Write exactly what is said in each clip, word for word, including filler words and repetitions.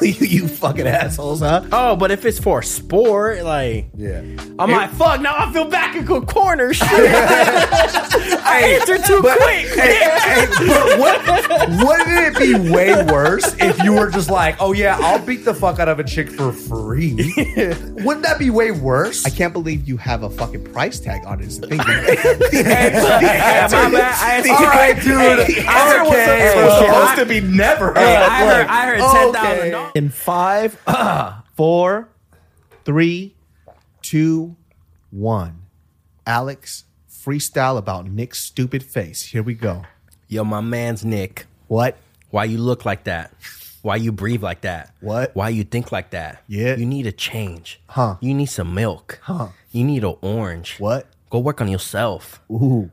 You fucking assholes, huh? Oh, but if it's for sport, like, yeah, I'm it, like, fuck. Now I feel back in a corner. Shit, I answered too but, quick. Hey, hey, but what? Wouldn't it be way worse if you were just like, oh yeah, I'll beat the fuck out of a chick for free? Wouldn't that be way worse? I can't believe you have a fucking price tag on this thing. All right, dude. Hey, I okay, was so, supposed I, to be never. Hey, uh, I, heard, I heard ten thousand. Okay. In five, uh, four, three, two, one. Alex, freestyle about Nick's stupid face. Here we go. Yo, my man's Nick. What? Why you look like that? Why you breathe like that? What? Why you think like that? Yeah. You need a change. Huh. You need some milk. Huh. You need an orange. What? Go work on yourself. Ooh.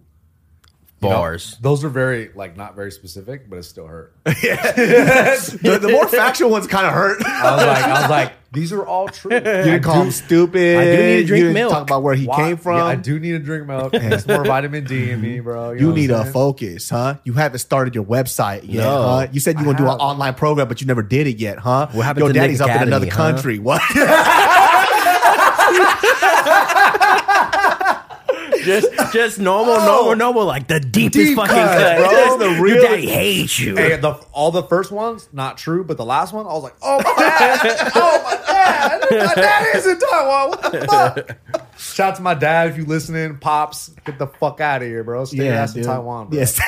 Bars. You know, those are very, like, not very specific, but it still hurt. the, the more factual ones kind of hurt. I was like, I was like, these are all true. You didn't call him stupid. I do need to drink you milk. Talk about where he Why? came from. Yeah, I do need to drink milk. It's more vitamin D in me, bro. You, you know need a focus, huh? You haven't started your website yet, no, huh? You said you want to do an online program, but you never did it yet, huh? What happened your to daddy's Nick up Academy, in another huh? country. What? Just, just normal, oh, normal, normal. Like the deepest deep fucking cut. Bro. Just the real. Your daddy hates you. Hey, the, all the first ones, not true, but the last one, I was like, oh my god, oh my god, my dad is in Taiwan. What the fuck? Shout out to my dad if you listening. Pops, get the fuck out of here, bro. Stay yeah, ass in Taiwan, bro. Yes.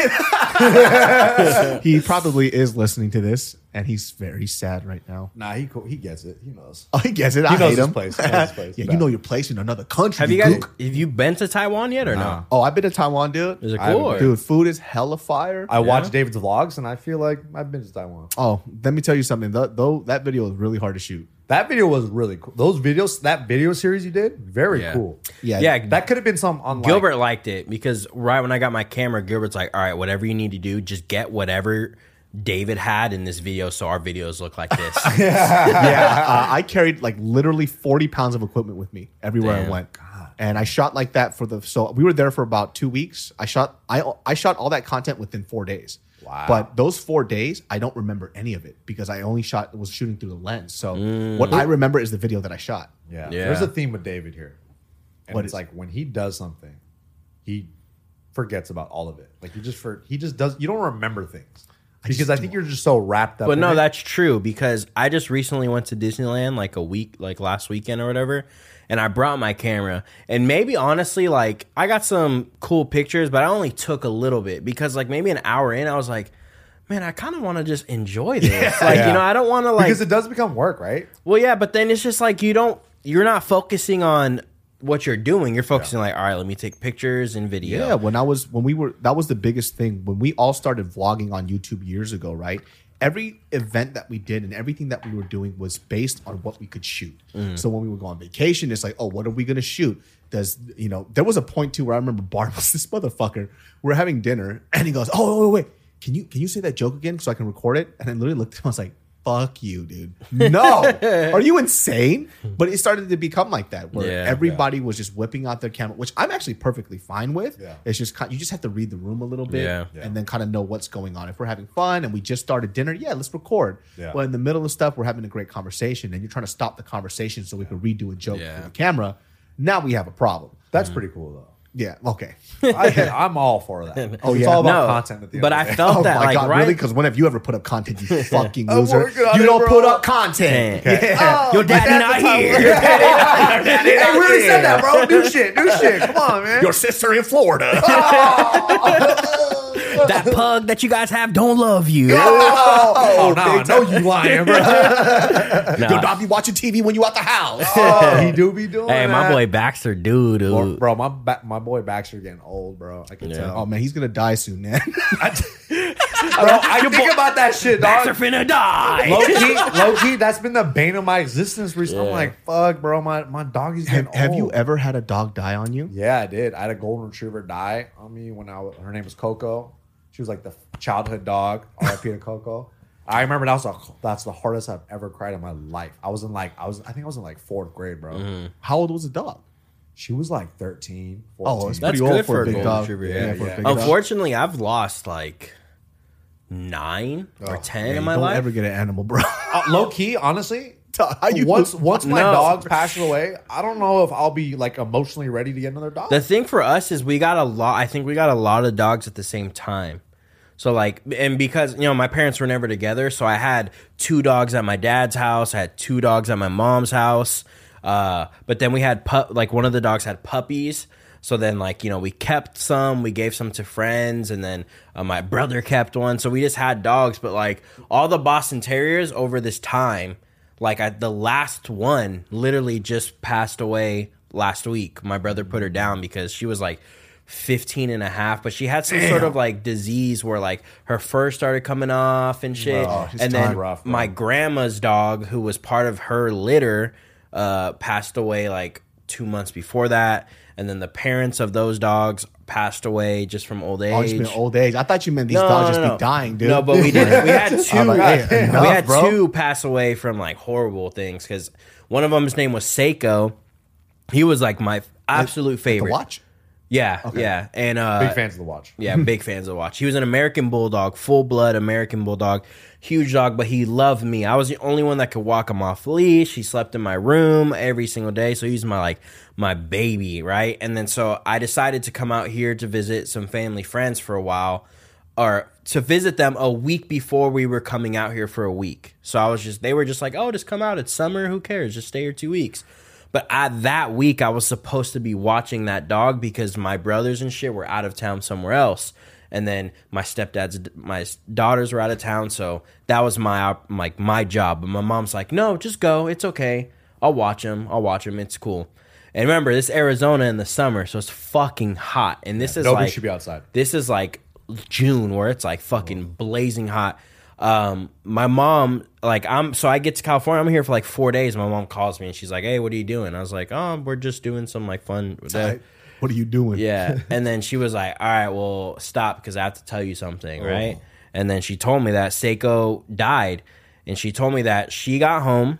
He probably is listening to this, and he's very sad right now. Nah, he cool. He gets it. He knows. Oh, he gets it. I he knows hate his him. Place. He knows his place. Yeah, you know your place in another country. Have you, you guys? Gook. Have you been to Taiwan yet or nah. no? Oh, I've been to Taiwan, dude. Is it cool? Dude, food is hella fire. I yeah. watch David's vlogs, and I feel like I've been to Taiwan. Oh, let me tell you something. Th- though that video is really hard to shoot. That video was really cool. Those videos, that video series you did, very yeah. cool. Yeah, yeah, that could have been some online. Gilbert liked it because right when I got my camera, Gilbert's like, all right, whatever you need to do, just get whatever David had in this video so our videos look like this. yeah, yeah. Uh, I carried like literally forty pounds of equipment with me everywhere Damn. I went. God. And I shot like that for the, so we were there for about two weeks. I shot, I, I shot all that content within four days. Wow. But those four days, I don't remember any of it because I only shot was shooting through the lens. So mm. what I remember is the video that I shot. Yeah, yeah. There's a theme with David here, and what it's is? Like when he does something, he forgets about all of it. Like he just for he just does. You don't remember things because I, I think don't. You're just so wrapped up. But in no, it. That's true because I just recently went to Disneyland like a week, like last weekend or whatever. And I brought my camera. And maybe, honestly, like, I got some cool pictures, but I only took a little bit. Because, like, maybe an hour in, I was like, man, I kind of want to just enjoy this. Yeah. Like, yeah. you know, I don't want to, like... Because it does become work, right? Well, yeah, but then it's just, like, you don't... You're not focusing on what you're doing. You're focusing, yeah. like, all right, let me take pictures and video. Yeah, when I was... When we were... That was the biggest thing. When we all started vlogging on YouTube years ago, right? Every event that we did and everything that we were doing was based on what we could shoot. Mm. So when we would go on vacation, it's like, oh, what are we going to shoot? Does, you know, there was a point too where I remember Barb was this motherfucker. We're having dinner and he goes, oh, wait, wait, wait. Can you, can you say that joke again so I can record it? And I literally looked at him. I was like, fuck you, dude. No. Are you insane? But it started to become like that where yeah, everybody yeah. was just whipping out their camera, which I'm actually perfectly fine with. Yeah. It's just you just have to read the room a little bit yeah. and yeah. then kind of know what's going on. If we're having fun and we just started dinner, yeah, let's record. Yeah. But in the middle of stuff, we're having a great conversation and you're trying to stop the conversation so we yeah. can redo a joke yeah. for the camera. Now we have a problem. That's mm. pretty cool though. Yeah. Okay. I, I'm all for that. Oh, it's yeah. all about no, content. At the end but of the I felt oh, that. Oh my like, God, right? Really? Because when have you ever put up content? You fucking loser. You don't put up content. Okay. Yeah. Oh, your daddy not here. Your daddy not here. They really said that, bro. New shit. New shit. Come on, man. Your sister in Florida. Oh. That pug that you guys have don't love you. Oh, oh, oh no, I know you lying, bro. Nah. You'll not be watching T V when you out the house. Oh, he do be doing Hey, that. My boy Baxter, dude. Or, bro, my ba- my boy Baxter getting old, bro. I can yeah. tell. Oh, man, he's going to die soon, man. I t- bro, I think bo- about that shit, dog. Baxter finna die. Low key, low key, that's been the bane of my existence recently. Yeah. I'm like, fuck, bro, my, my dog is getting have, old. Have you ever had a dog die on you? Yeah, I did. I had a golden retriever die on me when I was, her name was Coco. She was like the childhood dog, R I P to Coco. I remember that was a, that's the hardest I've ever cried in my life. I was in like I was I think I was in like fourth grade, bro. Mm-hmm. How old was the dog? She was like thirteen. fourteen. Oh, it's pretty old for a big dog. Yeah, yeah. Yeah. Big Unfortunately, dog. I've lost like nine oh, or ten man, in my don't life. Don't ever get an animal, bro. uh, low key, honestly. How you once once my no. dog passes away, I don't know if I'll be like emotionally ready to get another dog. The thing for us is we got a lot. I think we got a lot of dogs at the same time. So like, and because you know my parents were never together, so I had two dogs at my dad's house. I had two dogs at my mom's house. Uh, but then we had pu- like one of the dogs had puppies. So then like, you know, we kept some, we gave some to friends, and then uh, my brother kept one. So we just had dogs. But like all the Boston Terriers over this time. Like, I, the last one literally just passed away last week. My brother put her down because she was, like, fifteen and a half. But she had some Damn. sort of, like, disease where, like, her fur started coming off and shit. Bro, and then rough, my grandma's dog, who was part of her litter, uh, passed away, like, two months before that. And then the parents of those dogs passed away just from old age. Oh, just been old age. I thought you meant these no, dogs no, just no. be dying, dude. No, but we didn't. We had two. Like, hey, enough, we had bro. two pass away from like horrible things because one of them, his name was Seiko. He was like my absolute like, favorite. Like the watch. Yeah, okay. yeah, and uh, big fans of the watch. Yeah, big fans of the watch. He was an American Bulldog, full blood American Bulldog, huge dog, but he loved me. I was the only one that could walk him off leash. He slept in my room every single day, so he was my like my baby, right? And then so I decided to come out here to visit some family friends for a while, or to visit them a week before we were coming out here for a week. So I was just they were just like, oh, just come out. It's summer. Who cares? Just stay here two weeks. But I, that week I was supposed to be watching that dog because my brothers and shit were out of town somewhere else. And then my stepdad's, my daughters were out of town. So that was my, like my job. But my mom's like, no, just go. It's okay. I'll watch him. I'll watch him. It's cool. And remember, this is Arizona in the summer, so it's fucking hot. And this yeah, is nobody like, should be outside. This is like June where it's like fucking blazing hot. Um, my mom, like I'm, so I get to California, I'm here for like four days. My mom calls me and she's like, hey, what are you doing? I was like, oh, we're just doing some like fun. Right. What are you doing? Yeah. And then she was like, all right, well, stop because I have to tell you something. Oh. Right. And then she told me that Seiko died. And she told me that she got home.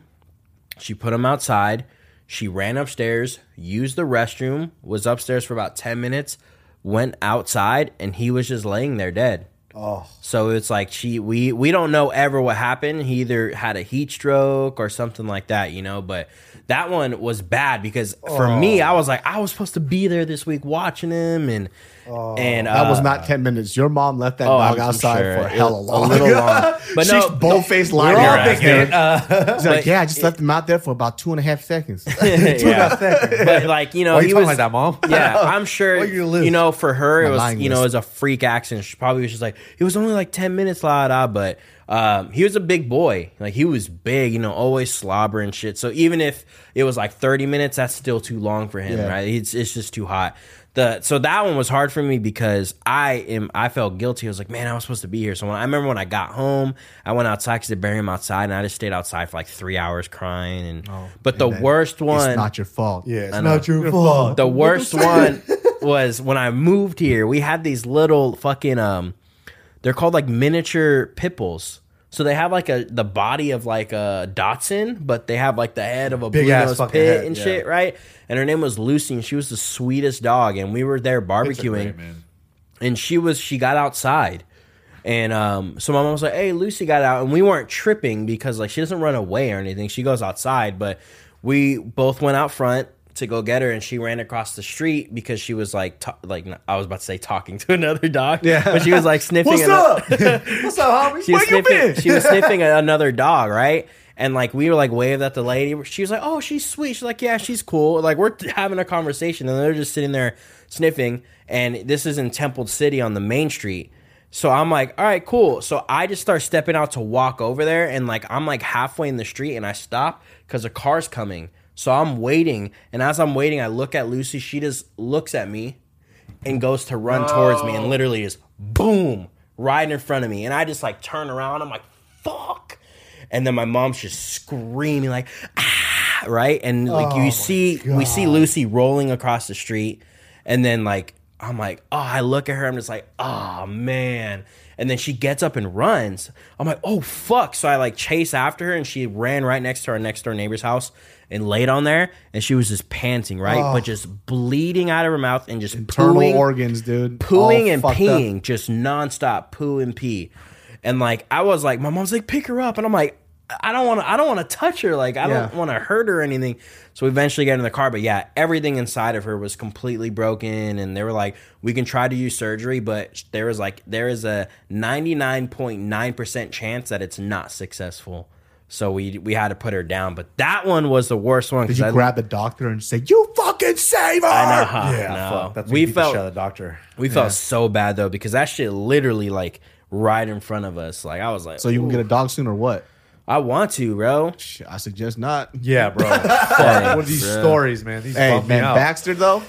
She put him outside. She ran upstairs, used the restroom, was upstairs for about ten minutes, went outside, and he was just laying there dead. Oh. So it's like she we we don't know ever what happened. He either had a heat stroke or something like that, you know, but that one was bad because oh. for me, I was like, I was supposed to be there this week watching him and oh. and uh, that was not ten minutes. Your mom left that oh, dog I'm outside sure. for hell a long. A little long. But no, she's bold-faced lying. We're all thinking, uh, she's like, yeah, I just left him out there for about two and a half seconds. two yeah. and a half seconds. But like, you know, you he was like that, mom. Yeah, I'm sure. You, you know, for her, it was, you know, it was a freak accident. She probably was just like, it was only like ten minutes, la da. But um, he was a big boy. Like he was big, you know, always slobbering shit. So even if it was like thirty minutes, that's still too long for him, yeah. right? It's it's just too hot. The so that one was hard for me because I am I felt guilty. I was like, man, I was supposed to be here. So when I remember when I got home, I went outside because they buried him outside, and I just stayed outside for like three hours crying. And oh, but the worst one, it's not your fault. Yeah, it's not your fault. The worst one was when I moved here. We had these little fucking um, they're called like miniature pit bulls. So they have like a the body of like a Dachshund, but they have like the head of a big ass pit head, and yeah. shit, right? And her name was Lucy, and she was the sweetest dog. And we were there barbecuing, great, and she was she got outside, and um, so my mom was like, "Hey, Lucy got out," and we weren't tripping because like she doesn't run away or anything. She goes outside, but we both went out front to go get her, and she ran across the street because she was like t- like I was about to say talking to another dog, yeah, but she was like sniffing what's up what's up homie? She was where sniffing, you been? She was sniffing another dog, right? And like we were like waved at the lady. She was like, oh, she's sweet. She's like, yeah, she's cool. Like we're having a conversation and they're just sitting there sniffing, and this is in Temple City on the main street. So I'm like, all right, cool. So I just start stepping out to walk over there, and like I'm like halfway in the street and I stop because a car's coming. So I'm waiting, and as I'm waiting, I look at Lucy. She just looks at me and goes to run oh. towards me and literally is boom, right in front of me. And I just, like, turn around. I'm like, fuck. And then my mom's just screaming, like, ah, right? And, like, oh you see God. we see Lucy rolling across the street. And then, like, I'm like, oh, I look at her. I'm just like, oh, man. And then she gets up and runs. I'm like, oh, fuck. So I, like, chase after her, and she ran right next to our next-door neighbor's house and laid on there, and she was just panting, right? Oh. But just bleeding out of her mouth and just internal pooing, organs, dude. Pooing all and peeing, up. Just nonstop poo and pee. And like I was like, my mom's like, pick her up, and I'm like, I don't want to, I don't want to touch her, like I yeah. don't want to hurt her or anything. So we eventually got in the car, but yeah, everything inside of her was completely broken, and they were like, we can try to use surgery, but there was like there is a ninety-nine point nine percent chance that it's not successful. So we we had to put her down, but that one was the worst one. Did you I, grab the doctor and say, "You fucking save her"? I know, huh? Yeah, no. Fuck. That's we felt the doctor. We yeah. felt so bad though because that shit literally like right in front of us. Like I was like, "So you can get a dog soon or what?" I want to, bro. I suggest not. Yeah, bro. What are these bro. stories, man? These hey, man, out. Baxter though.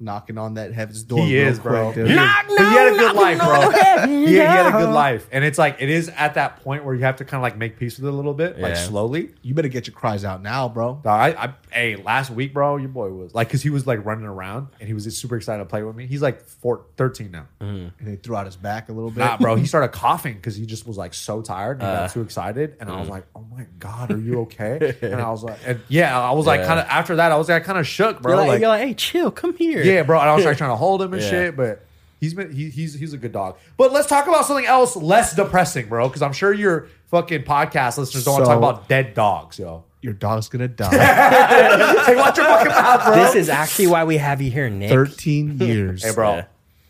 Knocking on that heaven's door. He real is, quick, bro. Dude. Knock, no, but he had a good life, bro. he, he had a good life. And it's like, it is at that point where you have to kind of like make peace with it a little bit, yeah. like slowly. You better get your cries out now, bro. I, I, hey, last week, bro, your boy was like, because he was like running around and he was just super excited to play with me. He's like four, thirteen now. Mm. And he threw out his back a little bit. Nah, bro. He started coughing because he just was like so tired and uh, got too excited. And mm. I was like, oh my God, are you okay? And I was like, and yeah, I was like, yeah. kind of after that, I was like, kind of shook, bro. You're like, like, you're like, hey, chill, come here. Yeah, bro. And I was like trying to hold him and yeah. shit, but he's been he, he's he's a good dog. But let's talk about something else less depressing, bro, because I'm sure your fucking podcast listeners don't so, want to talk about dead dogs, yo. Your dog's gonna die. Hey, watch your fucking mouth, bro. This is actually why we have you here, Nick. Thirteen years. Hey, bro. Yeah.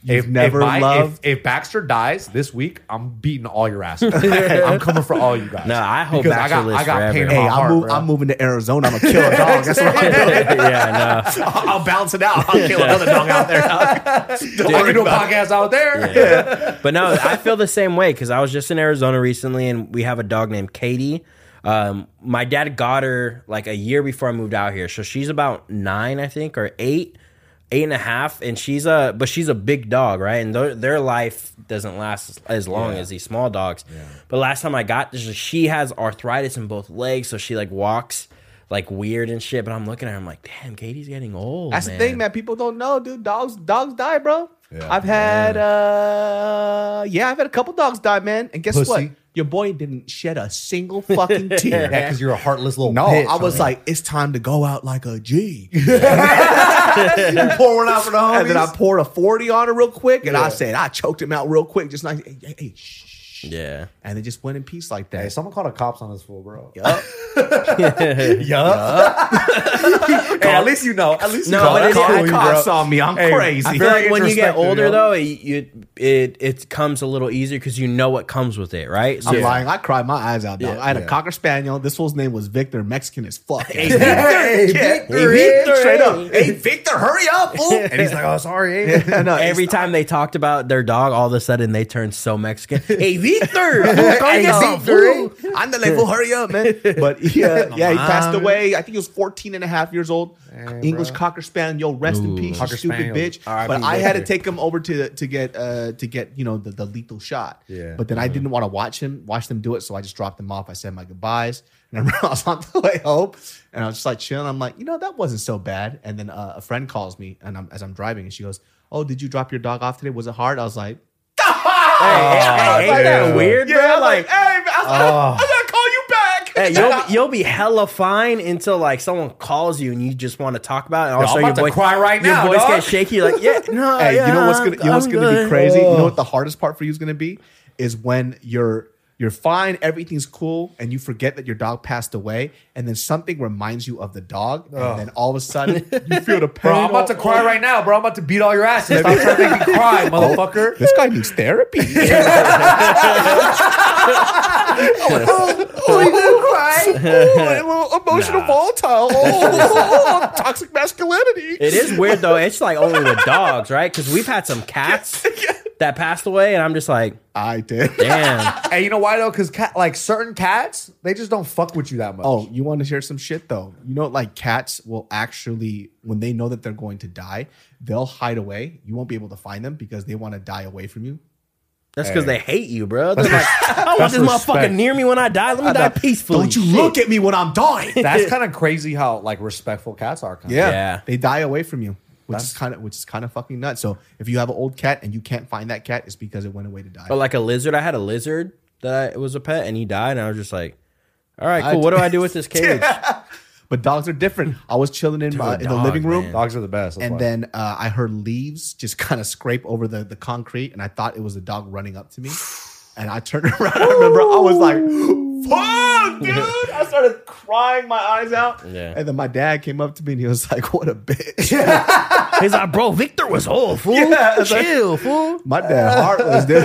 You've if, never if my, loved. If, if Baxter dies this week, I'm beating all your asses. I'm coming for all you guys. No, I hope because Baxter I got, lives I got pain in hey, my I'm heart. Move, I'm moving to Arizona. I'm gonna kill a dog. That's what I'm doing. Yeah, no. I'll, I'll bounce it out. I'll kill another dog out there. I'll do a podcast out there. Yeah. But no, I feel the same way because I was just in Arizona recently, and we have a dog named Katie. Um, my dad got her like a year before I moved out here, so she's about nine, I think, or eight. Eight and a half, and she's a but she's a big dog, right? And th- their life doesn't last as long yeah. as these small dogs. Yeah. But last time I got this, she has arthritis in both legs, so she like walks like weird and shit. But I'm looking at her, I'm like, damn, Katie's getting old. That's man. the thing, man. People don't know, dude. Dogs, dogs die, bro. Yeah. I've had, yeah. uh, yeah, I've had a couple dogs die, man. And guess Pussy. what? Your boy didn't shed a single fucking tear. Yeah, because you're a heartless little no, bitch. No, I was man. like, it's time to go out like a G. You pour one out for the homies. And then I poured a forty on her real quick, and yeah. I said, I choked him out real quick, just like, hey, hey, hey shh. Yeah. And it just went in peace like that. Hey, someone called the cops on this fool, bro. Yup. yup. yup. Hey, at least you know. At least you no, know. But it's cool, the cops bro. on me. I'm hey, crazy. I feel like when you get older, you know? though, it, it it comes a little easier because you know what comes with it, right? So, I'm yeah. lying. I cried my eyes out, dog. Yeah. I had yeah. a Cocker Spaniel. This fool's name was Victor. Mexican as fuck. Hey, Victor. Hey, Victor. Hey, Victor. Straight up. Hey, Victor, hurry up, fool. And he's like, oh, sorry. no, Every time not. they talked about their dog, all of a sudden they turned so Mexican. Hey, Victor. Hey, Victor. Andale, fool, hurry up, man. But yeah, yeah, he passed away. I think he was fourteen and a half years old. Hey, English bro. Cocker Spaniel. Rest Ooh, in peace, Cocker you stupid Spaniel. bitch. R I P But I had to take him over to to get uh, to get you know the, the lethal shot. Yeah. But then mm-hmm. I didn't want to watch him watch them do it, so I just dropped him off. I said my goodbyes, and I, remember I was on the way home, and I was just like chilling. I'm like, you know, that wasn't so bad. And then uh, a friend calls me, and I'm as I'm driving, and she goes, "Oh, did you drop your dog off today? Was it hard?" I was like, oh, hey, "Ain't like, that weird, yeah, bro?" I'm like, like, "Hey, I, oh. I, I gotta call you back." Hey, you'll, be, you'll be hella fine until like someone calls you and you just want to talk about it. And also, no, I'm about your voice, to cry right now. Your voice dog. gets shaky. Like, yeah, no, hey, yeah, you know what's gonna, you know what's gonna be crazy? Oh. You know what the hardest part for you is gonna be is when you're you're fine, everything's cool, and you forget that your dog passed away, and then something reminds you of the dog, oh. and then all of a sudden you feel the pain. Bro, I'm about to cry right now, bro. I'm about to beat all your asses. Stop trying to make me cry, motherfucker. This guy needs therapy. oh, oh, you gonna cry? Oh, a little emotional nah. volatile. Oh, toxic masculinity. It is weird though. It's like only with dogs, right? Because we've had some cats that passed away, and I'm just like, I did. Damn. Hey, you know why though? Because cat, like certain cats, they just don't fuck with you that much. Oh, you want to share some shit though? You know, like cats will actually, when they know that they're going to die, they'll hide away. You won't be able to find them because they want to die away from you. That's because hey. they hate you, bro. They're like, I want this motherfucker near me when I die. Let me I die thought, peacefully. Don't you shit. look at me when I'm dying. That's kind of crazy how like respectful cats are. Kinda. Yeah. yeah, they die away from you, which That's, is kind of which is kind of fucking nuts. So if you have an old cat and you can't find that cat, it's because it went away to die. But like a lizard, I had a lizard that I, it was a pet, and he died, and I was just like, all right, cool. I, what do I do with this cage? yeah. But dogs are different. I was chilling in Dude, my in dog, the living room. Man. Dogs are the best. And why. then uh, I heard leaves just kind of scrape over the, the concrete, and I thought it was a dog running up to me. And I turned around. I remember I was like, fuck, dude. I started crying my eyes out. Yeah. And then my dad came up to me, and he was like, what a bitch. Yeah. He's like, bro, Victor was old, fool. Yeah, Chill, like, fool. My dad heartless, dude.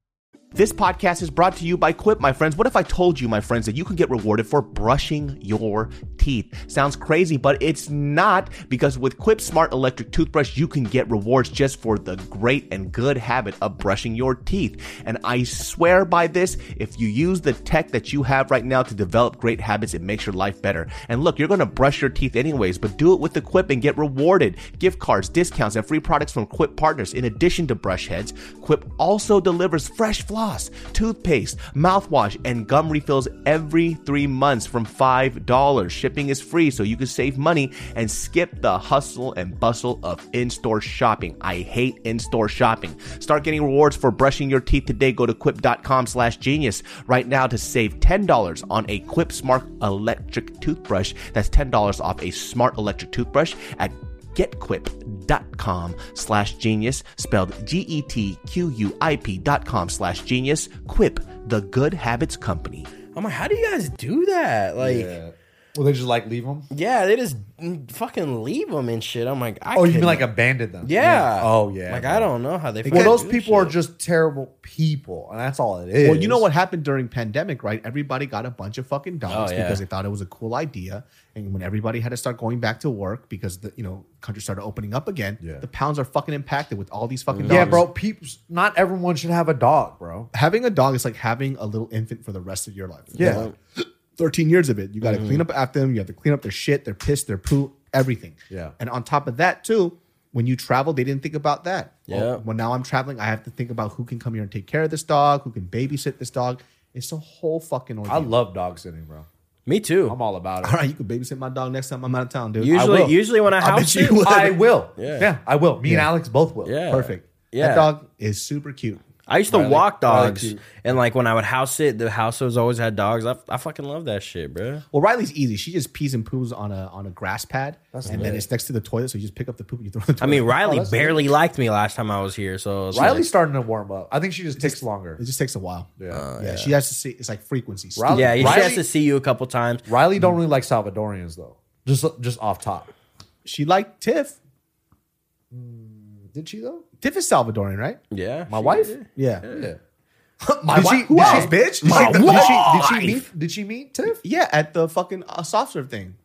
This podcast is brought to you by Quip, my friends. What if I told you, my friends, that you could get rewarded for brushing your teeth? Sounds crazy, but it's not, because with Quip's smart electric toothbrush, you can get rewards just for the great and good habit of brushing your teeth. And I swear by this, if you use the tech that you have right now to develop great habits, it makes your life better. And look, you're going to brush your teeth anyways, but do it with the Quip and get rewarded. Gift cards, discounts, and free products from Quip partners. In addition to brush heads, Quip also delivers fresh floss, toothpaste, mouthwash, and gum refills every three months from five dollars. Shipping is free, so you can save money and skip the hustle and bustle of in-store shopping. I hate in-store shopping. Start getting rewards for brushing your teeth today. Go to quip.com slash genius right now to save ten dollars on a Quip Smart Electric Toothbrush. That's ten dollars off a Smart Electric Toothbrush at getquip.com slash genius, spelled G E T Q U I P dot com slash genius. Quip, the good habits company. I'm like, how do you guys do that? Like, yeah. Well, they just like leave them? Yeah, they just fucking leave them and shit. I'm like, I Oh, couldn't. You mean like abandon them? Yeah. yeah. Oh, yeah. Like, man. I don't know how they Well, those people shit. are just terrible people, and that's all it is. Well, you know what happened during pandemic, right? Everybody got a bunch of fucking dogs oh, yeah. because they thought it was a cool idea. And when everybody had to start going back to work because the you know country started opening up again, yeah. the pounds are fucking impacted with all these fucking dogs. Yeah, bro. People, not everyone should have a dog, bro. Having a dog is like having a little infant for the rest of your life. Yeah. yeah. thirteen years of it. You got to mm-hmm. clean up after them. You have to clean up their shit, their piss, their poo, everything. Yeah. And on top of that, too, when you travel, they didn't think about that. Yeah. Well, when now I'm traveling, I have to think about who can come here and take care of this dog, who can babysit this dog. It's a whole fucking ordeal. I love dog sitting, bro. Me too. I'm all about it. All right, you can babysit my dog next time I'm out of town, dude. Usually, usually when I house you, you I will. Yeah, yeah I will. Me yeah. and Alex both will. Yeah. Perfect. Yeah. That dog is super cute. I used to Riley, walk dogs, Riley and like when I would house sit, the house was always had dogs. I, I fucking love that shit, bro. Well, Riley's easy. She just pees and poos on a on a grass pad, that's and then it. it's next to the toilet, so you just pick up the poop and you throw it in the toilet. I mean, Riley oh, barely weird. liked me last time I was here, so was Riley's like, starting to warm up. I think she just it takes just, longer. It just takes a while. Yeah, uh, yeah, yeah. She has to see. It's like frequency. Riley, yeah, Riley, she has to see you a couple times. Riley don't really like Salvadorians though. Just just off top, she liked Tiff. Mm, did she though? Tiff is Salvadorian, right? Yeah. My wife? Did. Yeah. yeah. My did wife? She, who did else, she, bitch? My did, wife. She, did, she meet, did she meet Tiff? Yeah, at the fucking uh, soft serve thing.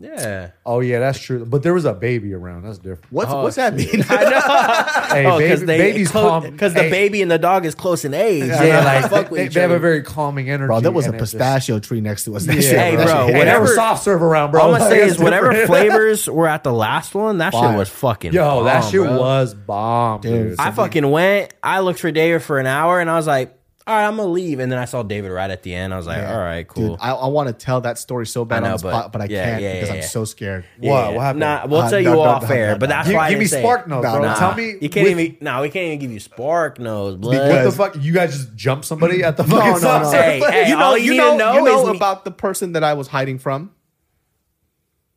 Yeah. Oh, yeah, that's true. But there was a baby around. That's different. What's, oh, what's that mean? I know. Hey, oh, baby, they, baby's close, calm. Because the hey. baby and the dog is close in age. Yeah, yeah like, fuck they, with they, each they have other. a very calming energy. Bro, there was a pistachio just, tree next to us. Yeah, shit, hey, bro. bro. Hey, whatever soft serve around, bro. All I'm going to say is whatever flavors were at the last one, that Fire. shit was fucking Yo, bomb, that shit bro. was bomb, dude. I fucking went. I looked for David for an hour, and I was like, all right, I'm going to leave. And then I saw David right at the end. I was like, yeah. all right, cool. Dude, I, I want to tell that story so bad I know, on the spot, but, but I yeah, can't yeah, because yeah, I'm yeah. so scared. Yeah, what? Yeah. What happened? Nah, we'll uh, tell no, you no, off no, air, no, no, but that's no. why you, I give didn't me spark notes, bro. Nah, tell me. You can't with, even, nah, we can't even give you spark notes. What the fuck? You guys just jump somebody at the fucking no, no, no. Hey, hey, you know, all you, you know, know, you know about me. the person that I was hiding from?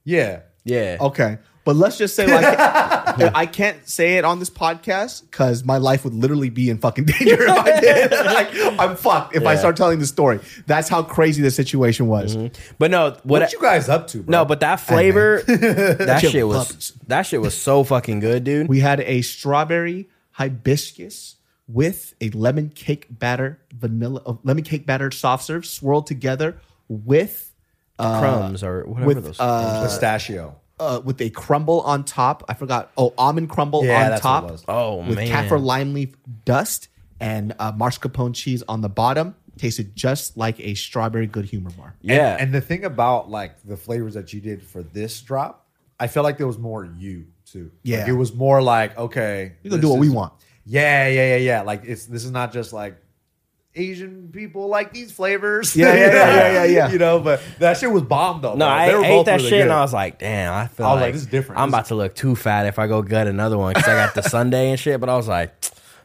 Yeah. Yeah. Okay. But let's just say, like, I can't say it on this podcast because my life would literally be in fucking danger if I did. Like, I'm fucked if yeah. I start telling the story. That's how crazy the situation was. Mm-hmm. But no, what, what you guys up to, bro? No, but that flavor, that shit was that shit was so fucking good, dude. We had a strawberry hibiscus with a lemon cake batter, vanilla, uh, lemon cake batter soft serve swirled together with uh, crumbs or whatever with, those uh, pistachio. Uh, with a crumble on top. I forgot. Oh, almond crumble yeah, on that's top. What it was. Oh, with man. Kaffir lime leaf dust and uh, mascarpone cheese on the bottom. Tasted just like a strawberry good humor bar. Yeah. And, and the thing about like the flavors that you did for this drop, I felt like there was more you too. Yeah. Like, it was more like, okay, we're going to do what we want. Yeah, yeah, yeah, yeah. Like it's this is not just like Asian people like these flavors. Yeah, yeah, yeah, yeah, yeah, yeah. You know, but that shit was bomb though. No, I, I ate that really shit good. And I was like, damn, I feel I was like, like this is different. I'm this about is- to look too fat if I go gut another one because I got the sundae and shit. But I was like,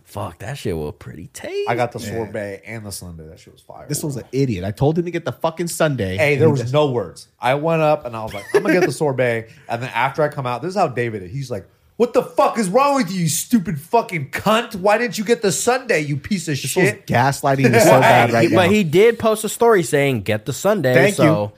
fuck, that shit was pretty tasty. I got the sorbet yeah. and the sundae. That shit was fire. This was an idiot. I told him to get the fucking sundae. Hey, there was no words. I went up and I was like, I'm gonna get the sorbet. And then after I come out, this is how David is. He's like, what the fuck is wrong with you, you stupid fucking cunt? Why didn't you get the sundae, you piece of this shit? Gaslighting is so bad right but now. But he did post a story saying, get the sundae. Thank so. You.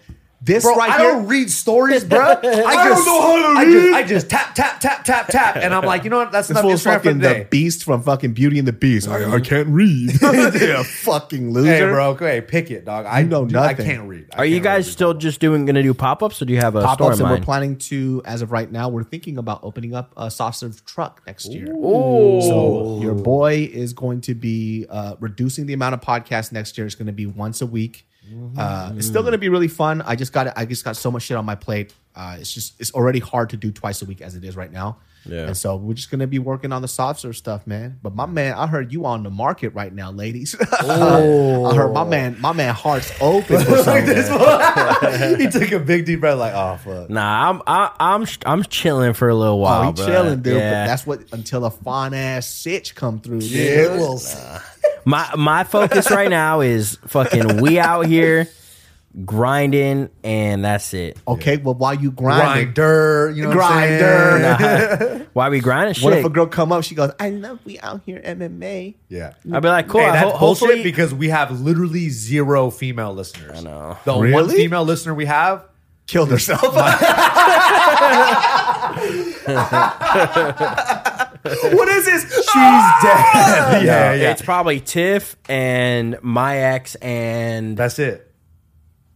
This bro, right I here, don't read stories, bro. I, just, I don't know how to read. I just, I just tap, tap, tap, tap, tap. And I'm like, you know what? That's not fucking the beast from fucking Beauty and the Beast. I, I can't read. Yeah, fucking loser. Hey, bro. Hey, pick it, dog. I you know dude, nothing. I can't read. I Are can't you guys read, still bro. Just doing, going to do pop-ups or do you have a pop-ups store in mind? We're planning to, as of right now, we're thinking about opening up a soft serve truck next year. Ooh. So your boy is going to be uh, reducing the amount of podcasts next year. It's going to be once a week. Uh, it's still gonna be really fun. I just got I just got so much shit on my plate. Uh, it's just it's already hard to do twice a week as it is right now. Yeah. And so we're just gonna be working on the soft serve stuff, man. But my man, I heard you on the market right now, ladies. Oh. I heard my man, my man, heart's open. For like this he took a big deep breath, like, oh fuck. Nah, I'm I, I'm I'm chilling for a little while. Oh, you chilling, dude. Yeah. But that's what until a fine ass sitch come through. Dude. Yeah, it will. Nah. My my focus right now is fucking we out here grinding and that's it. Okay, well while you grinding, grinder, you know grinder. What I'm saying? Nah. Why we grinding? Shit. What if a girl come up? She goes, "I love we out here M M A." Yeah, I'd be like, "Cool." Hey, that's ho- hopefully, because we have literally zero female listeners. I know. The really? One female listener we have killed herself. What is this? She's ah! dead. Yeah, yeah. It's probably Tiff and my ex, and that's it.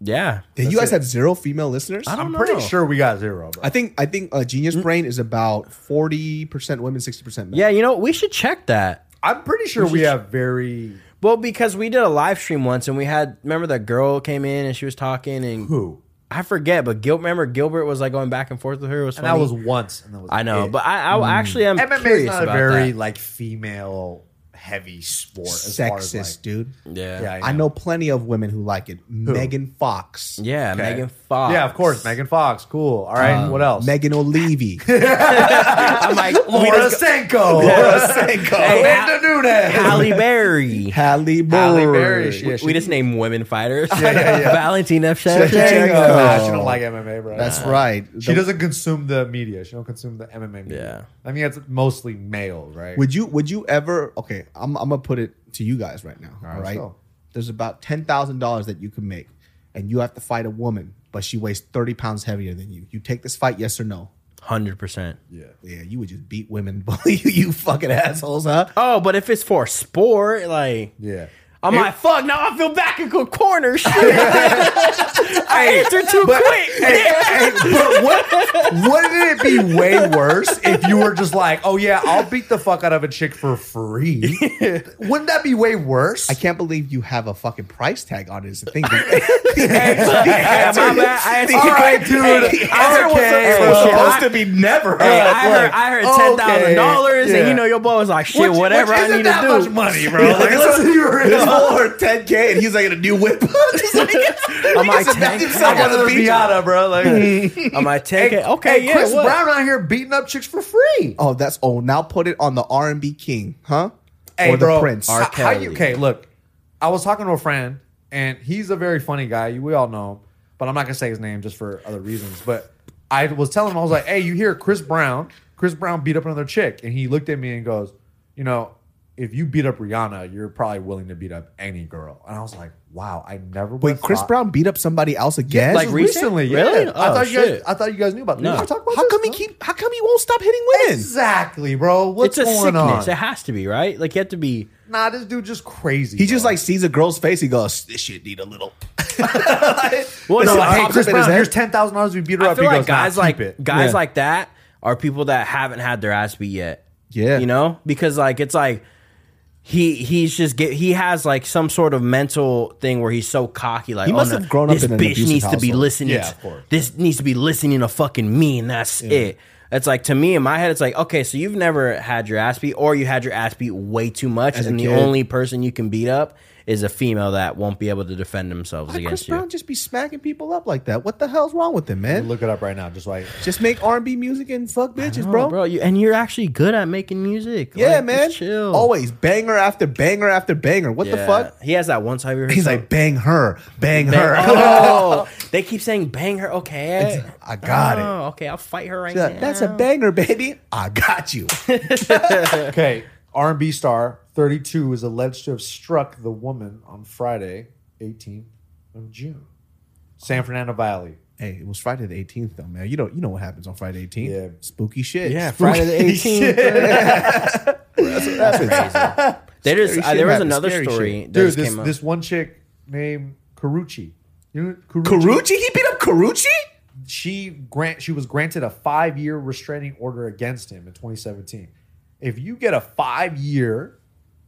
Yeah, that's you guys it. Have zero female listeners. I don't I'm know. Pretty sure we got zero. Bro. I think I think uh, Genius Brain is about forty percent women, sixty percent men. Yeah, you know we should check that. I'm pretty sure we, we have ch- very well because we did a live stream once and we had remember that girl came in and she was talking and who. I forget, but Gil- remember Gilbert was like going back and forth with her. It was funny. And that was once. And that was I know, it. But I, I mm. actually am M M A curious is not about a very that. Like female heavy sport. As sexist, far as, like, dude. Yeah, yeah I, know. I know plenty of women who like it. Who? Megan Fox. Yeah, okay. Megan Fox. Yeah, of course, Megan Fox. Cool. All right, um, what else? Megan Olivi. I'm like Laura Senko. Laura Senko. Amanda Nunes. Halle Berry. Halle Berry. Halle Berry. She, we, she, we just name women fighters. Yeah, yeah, yeah. Valentina Shevchenko. Nah, she don't like M M A, bro. That's nah. right. She the, doesn't consume the media. She don't consume the M M A media. Yeah. I mean, it's mostly male, right? Would you? Would you ever? Okay. I'm, I'm going to put it to you guys right now. All right. All right? So. There's about ten thousand dollars that you can make, and you have to fight a woman, but she weighs thirty pounds heavier than you. You take this fight, yes or no? one hundred percent. Yeah. Yeah, you would just beat women, you fucking assholes, huh? Oh, but if it's for sport, like... Yeah. I'm it, like, fuck, now I feel back in a corner. Shit. I answered too but, quick. Hey, hey, but what, wouldn't it be way worse if you were just like, oh, yeah, I'll beat the fuck out of a chick for free? Wouldn't that be way worse? I can't believe you have a fucking price tag on it. It's a thing. All right, dude. Hey, I okay, was so, supposed to be never. Hey, I, heard, I heard ten thousand dollars, okay. yeah. and you know your boy was like, shit, which, whatever which I need that to do. Much money, bro. Like, listen, you real. Or ten K, and he's like in a new whip. Just like, I'm like, Rihanna, bro. Like, I'm like, ten K. Okay, hey, yeah. Chris what? Brown out here beating up chicks for free. Oh, that's oh. Now put it on the R and B king, huh? Hey, or the bro, Prince. How, how you, okay, look. I was talking to a friend, and he's a very funny guy. We all know him, but I'm not gonna say his name just for other reasons. But I was telling him, I was like, hey, you hear Chris Brown? Chris Brown beat up another chick, and he looked at me and goes, you know. if you beat up Rihanna, you're probably willing to beat up any girl. And I was like, wow, I never. Wait, Chris thought... Brown beat up somebody else again? Yeah, like recently, yeah. Really? Oh, I thought shit. you guys. I thought you guys knew about. No. Did you talk about how this? come he keep? How come he won't stop hitting women? Exactly, bro. What's it's a going sickness. On? It has to be right. Like you have to be. Nah, this dude just crazy. He bro. just like sees a girl's face. He goes, "This shit need a little." like, well, no, like, hey, Chris Brown, here's ten thousand dollars. We beat her I up. Feel he like goes, guys nah, like it. guys yeah. like that are people that haven't had their ass beat yet. Yeah, you know, because like it's like he he's just get, he has like some sort of mental thing where he's so cocky. Like he must oh, no, have grown up. This in bitch an needs household. to be listening. Yeah, to, of course. This needs to be listening to fucking me, and that's yeah. it. It's like to me in my head, it's like okay, so you've never had your ass beat, or you had your ass beat way too much, As and the only person you can beat up is a female that won't be able to defend themselves Why against Chris you. Brown just be smacking people up like that. What the hell's wrong with him, man? Look it up right now. Just like just make R and B music and fuck bitches, know, bro. Bro, you, and you're actually good at making music. Yeah, like, man. Chill. Always banger after banger after banger. What yeah. the fuck? He has that one time. He He's like bang her, bang, bang her. Oh, they keep saying bang her. Okay, it's, I got oh, it. Okay, I'll fight her right like, now. That's a banger, baby. I got you. Okay, R and B star. thirty-two is alleged to have struck the woman on Friday, eighteenth of June. San Fernando Valley. Hey, it was Friday the eighteenth, though, man. You know, you know what happens on Friday the eighteenth. Yeah. Spooky shit. Yeah, Spooky Friday the eighteenth. that's, that's crazy. They just, uh, there was another Scary story. Dude, this, this one chick named Carucci. You know Carucci? Carucci? He beat up Carucci? She grant she was granted a five-year restraining order against him in twenty seventeen. If you get a five-year...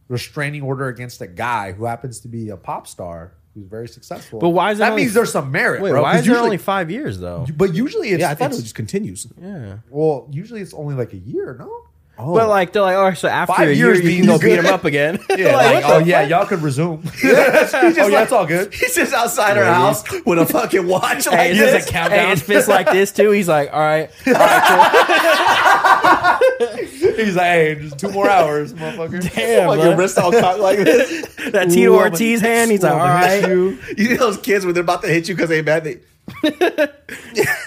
restraining order against a guy who happens to be a pop star who's very successful. But why is that? That means there's some merit, wait, bro. Why is usually, there only five years though? But usually it's yeah, I thought it just continues. Yeah. Well, usually it's only like a year, no? Oh. But like they're like, oh, so after five a years, year, you can go beat him up again. Yeah. Like, like, oh yeah, fuck? Y'all could resume. yeah. Oh yeah, like, it's all good. He's just outside her house with a fucking watch. Like hey, this. There's a countdown. Hey, his fist like this too. He's like, all right. All right cool. He's like, hey, just two more hours, motherfucker. Damn, like your wrist all cut like this. That Tito Ortiz hand. He's like, all right. You see those kids when they're about to hit you because they mad. They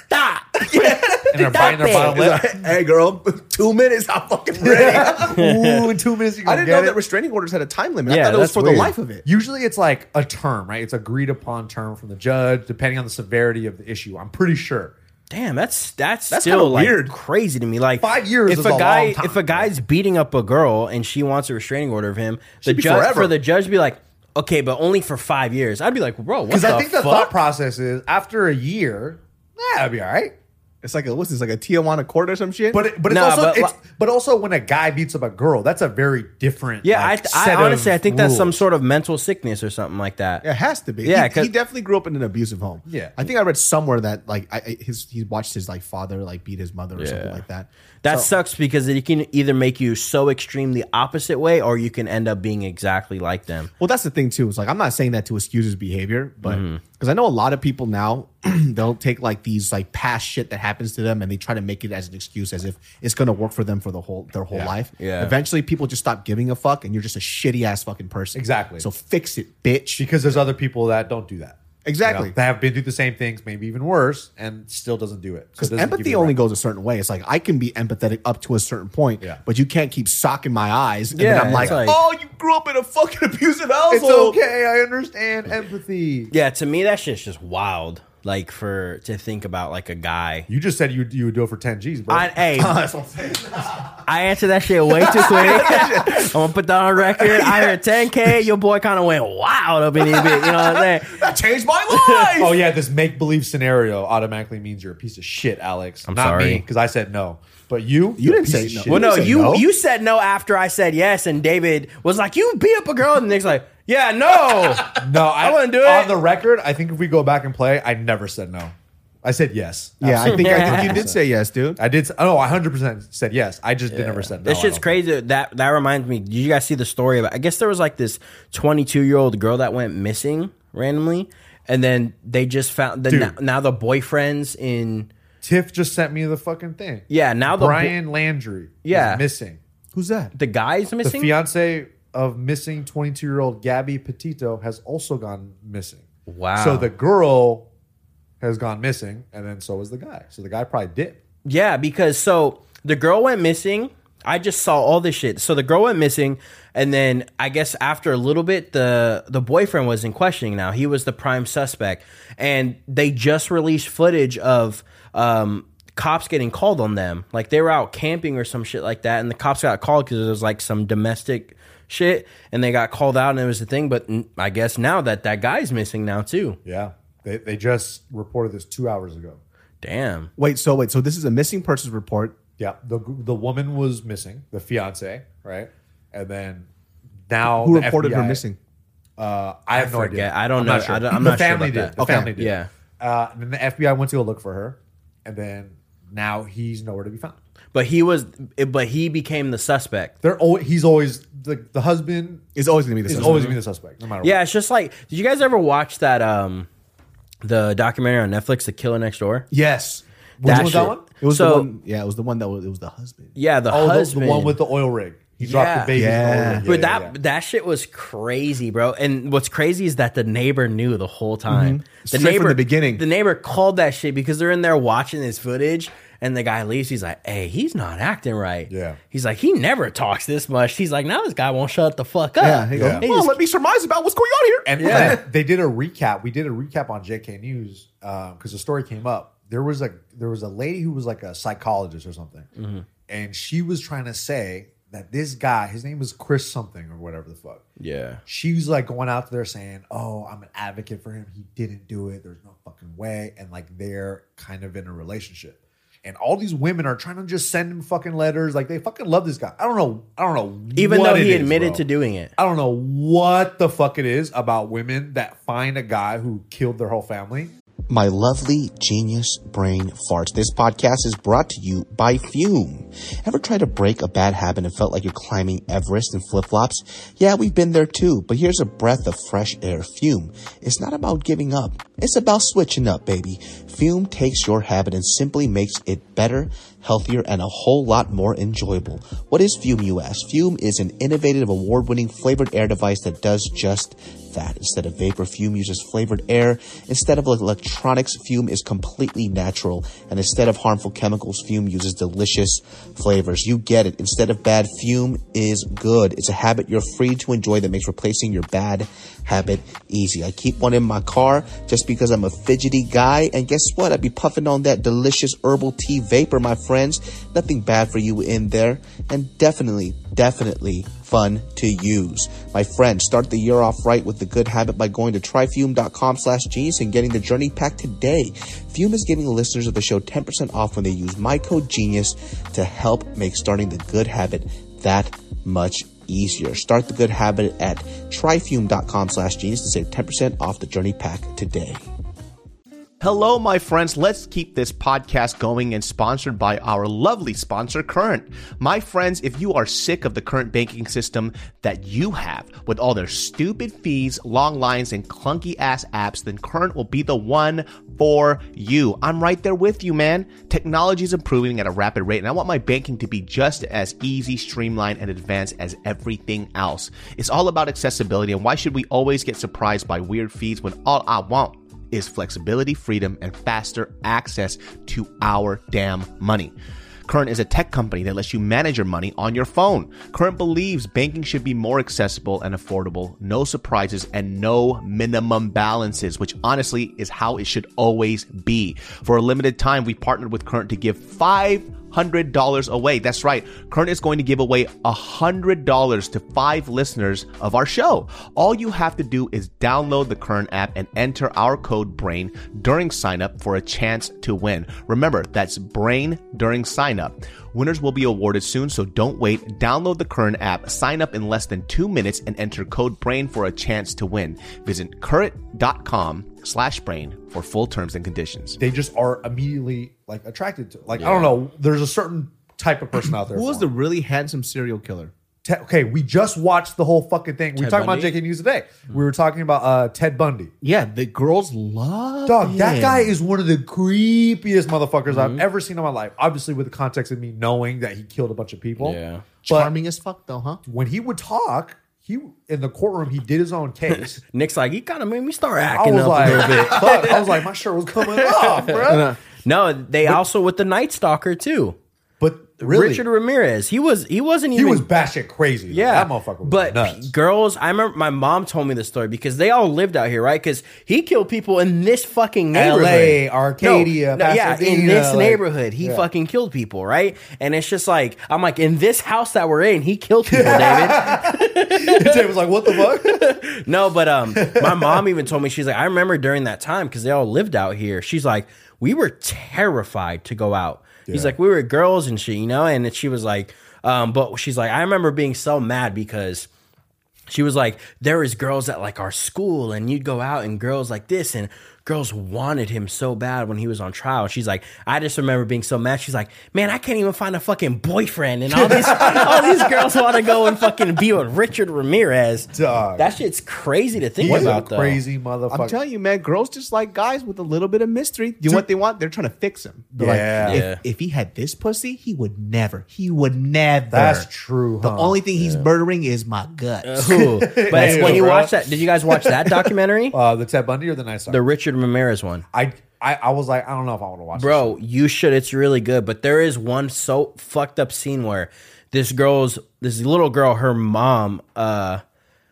stop. Yeah. And they're biting their bottom lip. Like, hey, girl, two minutes. I'm fucking ready. Ooh, in two minutes. You I didn't know it. that restraining orders had a time limit. Yeah, I thought it was for weird. the life of it. Usually, it's like a term, right? It's agreed upon term from the judge, depending on the severity of the issue. I'm pretty sure. Damn, that's that's, that's still like weird. Crazy to me. Like five years. If is a guy, a long time, if a guy's beating up a girl and she wants a restraining order of him, the judge forever. for the judge to be like. Okay, but only for five years. I'd be like, bro, what the fuck? Because I think the thought process is after a year, nah, that'd be all right. It's like a what's this like a Tijuana court or some shit? But it, but it's nah, also but, it's, but also when a guy beats up a girl, that's a very different. Yeah, like, I, set I honestly I think rules. That's some sort of mental sickness or something like that. It has to be. Yeah, he, he definitely grew up in an abusive home. Yeah, I think I read somewhere that like I, his he watched his like father like beat his mother or yeah. something like that. That so, sucks because it can either make you so extreme the opposite way, or you can end up being exactly like them. Well, that's the thing too. It's like I'm not saying that to excuse his behavior, but because mm-hmm. I know a lot of people now they'll take like these like past shit that happens to them and they try to make it as an excuse, as if it's going to work for them for the whole their whole yeah. life. Yeah. Eventually, people just stop giving a fuck, and you're just a shitty ass fucking person. Exactly. So fix it, bitch. Because there's other people that don't do that. Exactly. You know, they have been through the same things, maybe even worse, and still doesn't do it. Because so empathy only right. goes a certain way. It's like, I can be empathetic up to a certain point, yeah. but you can't keep socking my eyes. And yeah, then I'm like, like, oh, you grew up in a fucking abusive household. It's okay. I understand empathy. Yeah, to me, that shit's just wild. Like, for to think about, like, a guy. You just said you, you would do it for ten G's, bro. I, hey, that's what I'm saying. I answered that shit way too quick. I'm going to put that on record. I heard ten K. Your boy kind of went wild up in his bit. You know what I'm saying? That changed my life. Oh, yeah. This make-believe scenario automatically means you're a piece of shit, Alex. I'm Not sorry. Because I said no. But you, you didn't say no. Well, no, you you, no. you said no after I said yes, and David was like, "You beat up a girl," and Nick's like, "Yeah, no, no, I, I wouldn't do it." On the record, I think if we go back and play, I never said no. I said yes. Yeah, I think I think you did say yes, dude. I did. Oh, one hundred percent said yes. I just yeah. did never said no. This shit's crazy. That that reminds me. Did you guys see the story about? I guess there was like this twenty-two year old girl that went missing randomly, and then they just found. The, now, now the boyfriend's in. Tiff just sent me the fucking thing. Yeah, now the Brian bo- Landry yeah. is missing. Who's that? The guy's missing? The fiance of missing twenty-two-year-old Gabby Petito has also gone missing. Wow. So the girl has gone missing, and then so has the guy. So the guy probably dipped. Yeah, because so the girl went missing. I just saw all this shit. So the girl went missing, and then I guess after a little bit, the the boyfriend was in questioning now. He was the prime suspect, and they just released footage of um, cops getting called on them. Like, they were out camping or some shit like that, and the cops got called because it was, like, some domestic shit, and they got called out, and it was a thing. But I guess now that that guy's missing now, too. Yeah. They they just reported this two hours ago. Damn. Wait, so wait, so this is a missing persons report. Yeah, the the woman was missing, the fiance, right? And then now who the reported F B I, her missing? Uh, I have I no forget. idea. I don't I'm know. Not sure. I don't, I'm the not sure. About that. The okay. family did. Yeah. Uh, and then the F B I went to go look for her, and then now he's nowhere to be found. But he was, but he became the suspect. They're always, he's always the the husband is always gonna be the suspect. Always gonna be the suspect, no matter. Yeah, what. It's just like, did you guys ever watch that um, the documentary on Netflix, The Killer Next Door? Yes. Which that, was that one? It was so, the one, yeah, it was the one that was, it was the husband. Yeah, the oh, husband. The, the one with the oil rig. He yeah. dropped the baby yeah. in the oil rig. Yeah, but that yeah, yeah. that shit was crazy, bro. And what's crazy is that the neighbor knew the whole time. Mm-hmm. The Straight neighbor, from the beginning. The neighbor called that shit because they're in there watching this footage, and the guy leaves. He's like, hey, he's not acting right. Yeah. He's like, he never talks this much. He's like, now this guy won't shut the fuck up. Yeah. He goes, yeah. Well, just, let me surmise about what's going on here. And yeah. they did a recap. We did a recap on J K News because um, the story came up. There was a there was a lady who was like a psychologist or something, mm-hmm. and she was trying to say that this guy, his name was Chris something or whatever the fuck. Yeah, she was like going out there saying, "Oh, I'm an advocate for him. He didn't do it. There's no fucking way." And like they're kind of in a relationship, and all these women are trying to just send him fucking letters. Like they fucking love this guy. I don't know. I don't know. Even though he admitted to doing it, I don't know what the fuck it is about women that find a guy who killed their whole family. My lovely genius brain farts. This podcast is brought to you by Fume. Ever tried to break a bad habit and felt like you're climbing Everest in flip-flops? Yeah, we've been there too, but here's a breath of fresh air. Fume. It's not about giving up. It's about switching up, baby. Fume takes your habit and simply makes it better, healthier, and a whole lot more enjoyable. What is Fume, you ask? Fume is an innovative, award-winning flavored air device that does just that. Instead of vapor, Fume uses flavored air. Instead of electronics, Fume is completely natural. And instead of harmful chemicals, Fume uses delicious flavors. You get it. Instead of bad, Fume is good. It's a habit you're free to enjoy that makes replacing your bad habit easy. I keep one in my car just because I'm a fidgety guy. And guess what? I'd be puffing on that delicious herbal tea vapor, my friends. Nothing bad for you in there. And definitely, definitely fun to use. My friends, start the year off right with the good habit by going to tryfume.com slash genius and getting the journey pack today. Fume is giving listeners of the show ten percent off when they use my code genius to help make starting the good habit that much easier. Start the good habit at tryfume.com slash genius to save ten percent off the journey pack today. Hello, my friends. Let's keep this podcast going and sponsored by our lovely sponsor, Current. My friends, if you are sick of the current banking system that you have with all their stupid fees, long lines, and clunky-ass apps, then Current will be the one for you. I'm right there with you, man. Technology is improving at a rapid rate, and I want my banking to be just as easy, streamlined, and advanced as everything else. It's all about accessibility, and why should we always get surprised by weird fees when all I want is flexibility, freedom, and faster access to our damn money. Current is a tech company that lets you manage your money on your phone. Current believes banking should be more accessible and affordable, no surprises, and no minimum balances, which honestly is how it should always be. For a limited time, we partnered with Current to give five hundred dollars away. That's right. Current is going to give away one hundred dollars to five listeners of our show. All you have to do is download the Current app and enter our code BRAIN during sign up for a chance to win. Remember, that's BRAIN during sign up. Winners will be awarded soon, so don't wait. Download the Current app, sign up in less than two minutes, and enter code BRAIN for a chance to win. Visit current.com slash brain for full terms and conditions. They just are immediately like attracted to. Like, yeah. I don't know. There's a certain type of person out there. Who was the really handsome serial killer? Te- okay, we just watched the whole fucking thing. Ted we talked Bundy? About J K News today. Mm-hmm. We were talking about uh, Ted Bundy. Yeah, the girls love Dog, him. That guy is one of the creepiest motherfuckers mm-hmm. I've ever seen in my life. Obviously, with the context of me knowing that he killed a bunch of people. Yeah. Charming as fuck, though, huh? When he would talk, he in the courtroom, he did his own case. Nick's like, he kind of made me start acting I was up like, a little bit. Fuck, I was like, my shirt was coming off, bro. No, they but, also with the Night Stalker, too. But Really? Richard Ramirez. He was he wasn't even he was batshit crazy. Though. Yeah, that motherfucker was but nuts. P- girls, I remember my mom told me this story because they all lived out here, right? Because he killed people in this fucking neighborhood, L A, Arcadia, no, no, yeah, in this neighborhood, he yeah. fucking killed people, right? And it's just like I'm like in this house that we're in, he killed people, David. David was like, what the fuck? No, but um, my mom even told me she's like, I remember during that time because they all lived out here. She's like, we were terrified to go out. Yeah. He's like, we were girls and shit, you know? And she was like, um, but she's like, I remember being so mad because she was like, there is girls at like our school and you'd go out and girls like this and girls wanted him so bad when he was on trial. She's like, I just remember being so mad. She's like, man, I can't even find a fucking boyfriend and all these all these girls want to go and fucking be with Richard Ramirez. Dog. That shit's crazy to think He's about a though. Crazy motherfucker. I'm telling you, man, girls just like guys with a little bit of mystery. Do Dude. What they want. They're trying to fix him. They're yeah. like, if, yeah. if he had this pussy, he would never. He would never. That's true. The huh? only thing yeah. he's murdering is my guts. Uh, but hey, when you bro. watch that, did you guys watch that documentary? Uh, the Ted Bundy or the Night Stalker? The Richard Ramirez one. I, I I was like, I don't know if I want to watch Bro, this. You should. It's really good. But there is one so fucked up scene where this girl's, this little girl, her mom, uh,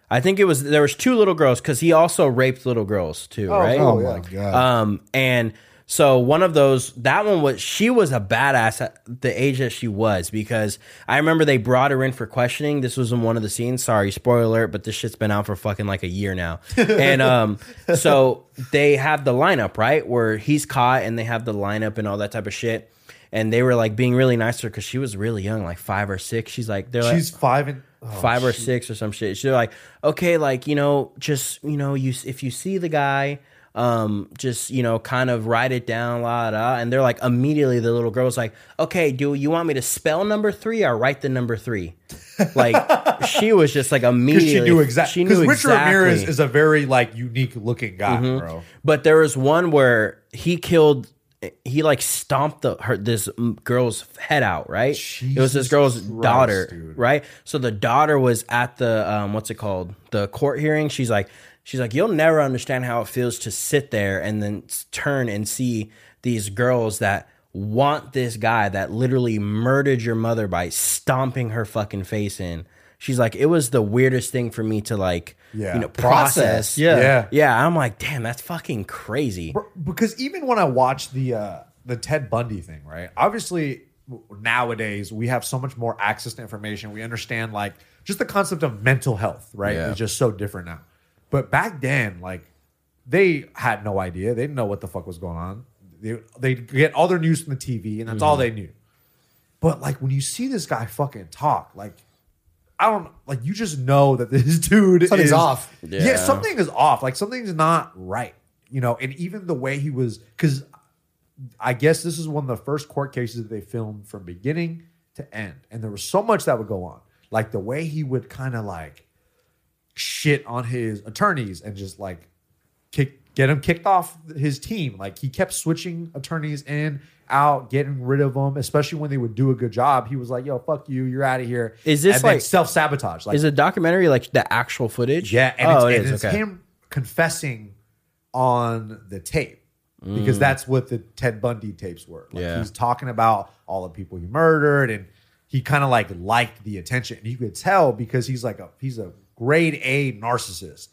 I think it was, there was two little girls because he also raped little girls too, oh, right? Oh, my God. Um, and so one of those, that one was, she was a badass at the age that she was because I remember they brought her in for questioning. This was in one of the scenes. Sorry, spoiler alert, but this shit's been out for fucking like a year now. And um, so they have the lineup, right? Where he's caught and they have the lineup and all that type of shit. And they were like being really nice to her because she was really young, like five or six. She's like, they're she's like, five and oh, five shoot. or six or some shit. She's like, okay, like, you know, just, you know, you if you see the guy, Um, just, you know, kind of write it down, la da. And they're like, immediately the little girl's like, okay, do you want me to spell number three or write the number three? Like, she was just like immediately. She knew, exa- she knew exactly. Because Richard Ramirez is a very like unique looking guy, mm-hmm. bro. But there was one where he killed, he like stomped the, her, this girl's head out, right? Jesus it was this girl's Christ, daughter, dude. Right? So the daughter was at the, um, what's it called? The court hearing. She's like, She's like, you'll never understand how it feels to sit there and then turn and see these girls that want this guy that literally murdered your mother by stomping her fucking face in. She's like, it was the weirdest thing for me to like, yeah. you know, process. process. Yeah. yeah. Yeah. I'm like, damn, that's fucking crazy. Because even when I watched the, uh, the Ted Bundy thing, right? Obviously nowadays we have so much more access to information. We understand like just the concept of mental health, right? Yeah. It's just so different now. But back then, like, they had no idea. They didn't know what the fuck was going on. They they'd get all their news from the T V, and that's mm-hmm. all they knew. But, like, when you see this guy fucking talk, like, I don't, like, you just know that this dude Something's is, off. Yeah. yeah, something is off. Like, something's not right, you know? And even the way he was, because I guess this is one of the first court cases that they filmed from beginning to end. And there was so much that would go on. Like, the way he would kind of, like, shit on his attorneys and just like kick get him kicked off his team. Like he kept switching attorneys in, out, getting rid of them, especially when they would do a good job. He was like, yo, fuck you, you're out of here. Is this and like self-sabotage? Like, is a documentary like the actual footage? Yeah, and oh, it's, it and is. it's okay. him confessing on the tape because mm. that's what the Ted Bundy tapes were. Like yeah. he's talking about all the people he murdered and he kind of like liked the attention. And you could tell because he's like a he's a grade A narcissist.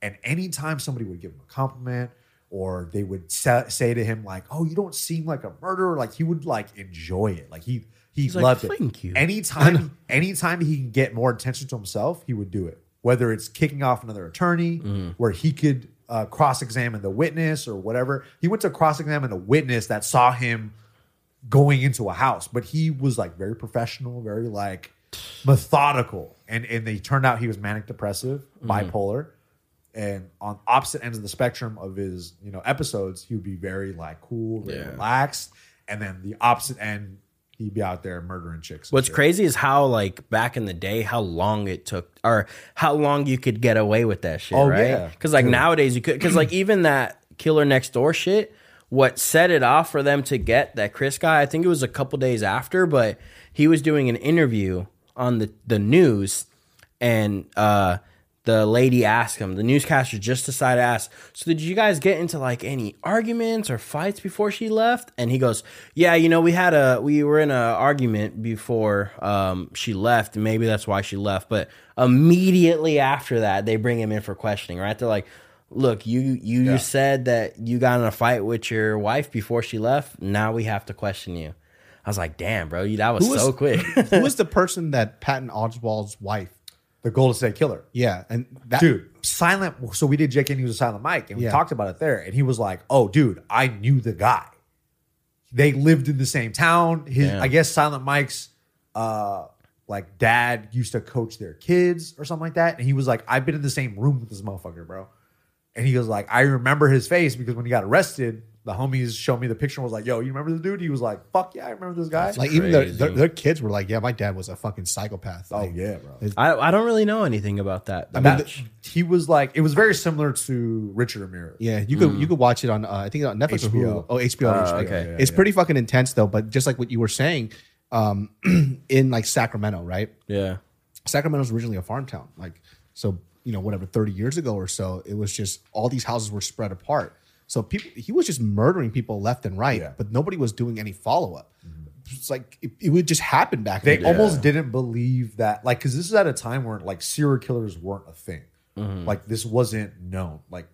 And anytime somebody would give him a compliment or they would sa- say to him like, oh, you don't seem like a murderer. Like he would like enjoy it. Like he, he He's loved like, Thank it. You. Anytime, anytime he can get more attention to himself, he would do it. Whether it's kicking off another attorney mm. where he could uh, cross-examine the witness or whatever. He went to cross-examine a witness that saw him going into a house, but he was like very professional, very like methodical. And and they turned out he was manic depressive, bipolar, mm-hmm. and on opposite ends of the spectrum of his, you know, episodes, he would be very like cool, very yeah. relaxed, and then the opposite end, he'd be out there murdering chicks. What's shit. crazy is how like back in the day, how long it took, or how long you could get away with that shit, oh, right? Because yeah. like Dude. nowadays you could, because like even that Killer Next Door shit, what set it off for them to get that Chris guy? I think it was a couple days after, but he was doing an interview on the, the news, and uh, the lady asked him, the newscaster just decided to ask, so did you guys get into like any arguments or fights before she left? And he goes, yeah, you know, we had a, we were in an argument before um, she left. And maybe that's why she left. But immediately after that, they bring him in for questioning, right? They're like, look, you, you, yeah. you said that you got in a fight with your wife before she left. Now we have to question you. I was like, damn, bro, that was, was so quick. Who was the person that Patton Oswald's wife? The Golden State Killer. Yeah. And that dude, silent. So we did Jake and he was a silent mic and yeah. we talked about it there. And he was like, oh, dude, I knew the guy. They lived in the same town. His, yeah. I guess Silent Mike's uh, like dad used to coach their kids or something like that. And he was like, I've been in the same room with this motherfucker, bro. And he was like, I remember his face because when he got arrested, the homies showed me the picture and was like, yo, you remember this dude? He was like, fuck yeah, I remember this guy. That's like crazy. Even their, their, their kids were like, yeah, my dad was a fucking psychopath. Oh, like, yeah, bro. I, I don't really know anything about that. I mean, the, he was like, it was very similar to Richard Ramirez. Yeah, you mm. could you could watch it on, uh, I think on Netflix H B O. Or Hulu. Oh, H B O. Uh, H B O. Okay. Yeah, yeah, it's yeah. pretty fucking intense though, but just like what you were saying, um, in like Sacramento, right? Yeah. Sacramento's originally a farm town. Like, so, you know, whatever, thirty years ago or so, it was just all these houses were spread apart. So people, he was just murdering people left and right, yeah. but nobody was doing any follow-up. Mm-hmm. It's like, it, it would just happen back then. They yeah. almost didn't believe that, like, because this is at a time where, like, serial killers weren't a thing. Mm-hmm. Like, this wasn't known. Like,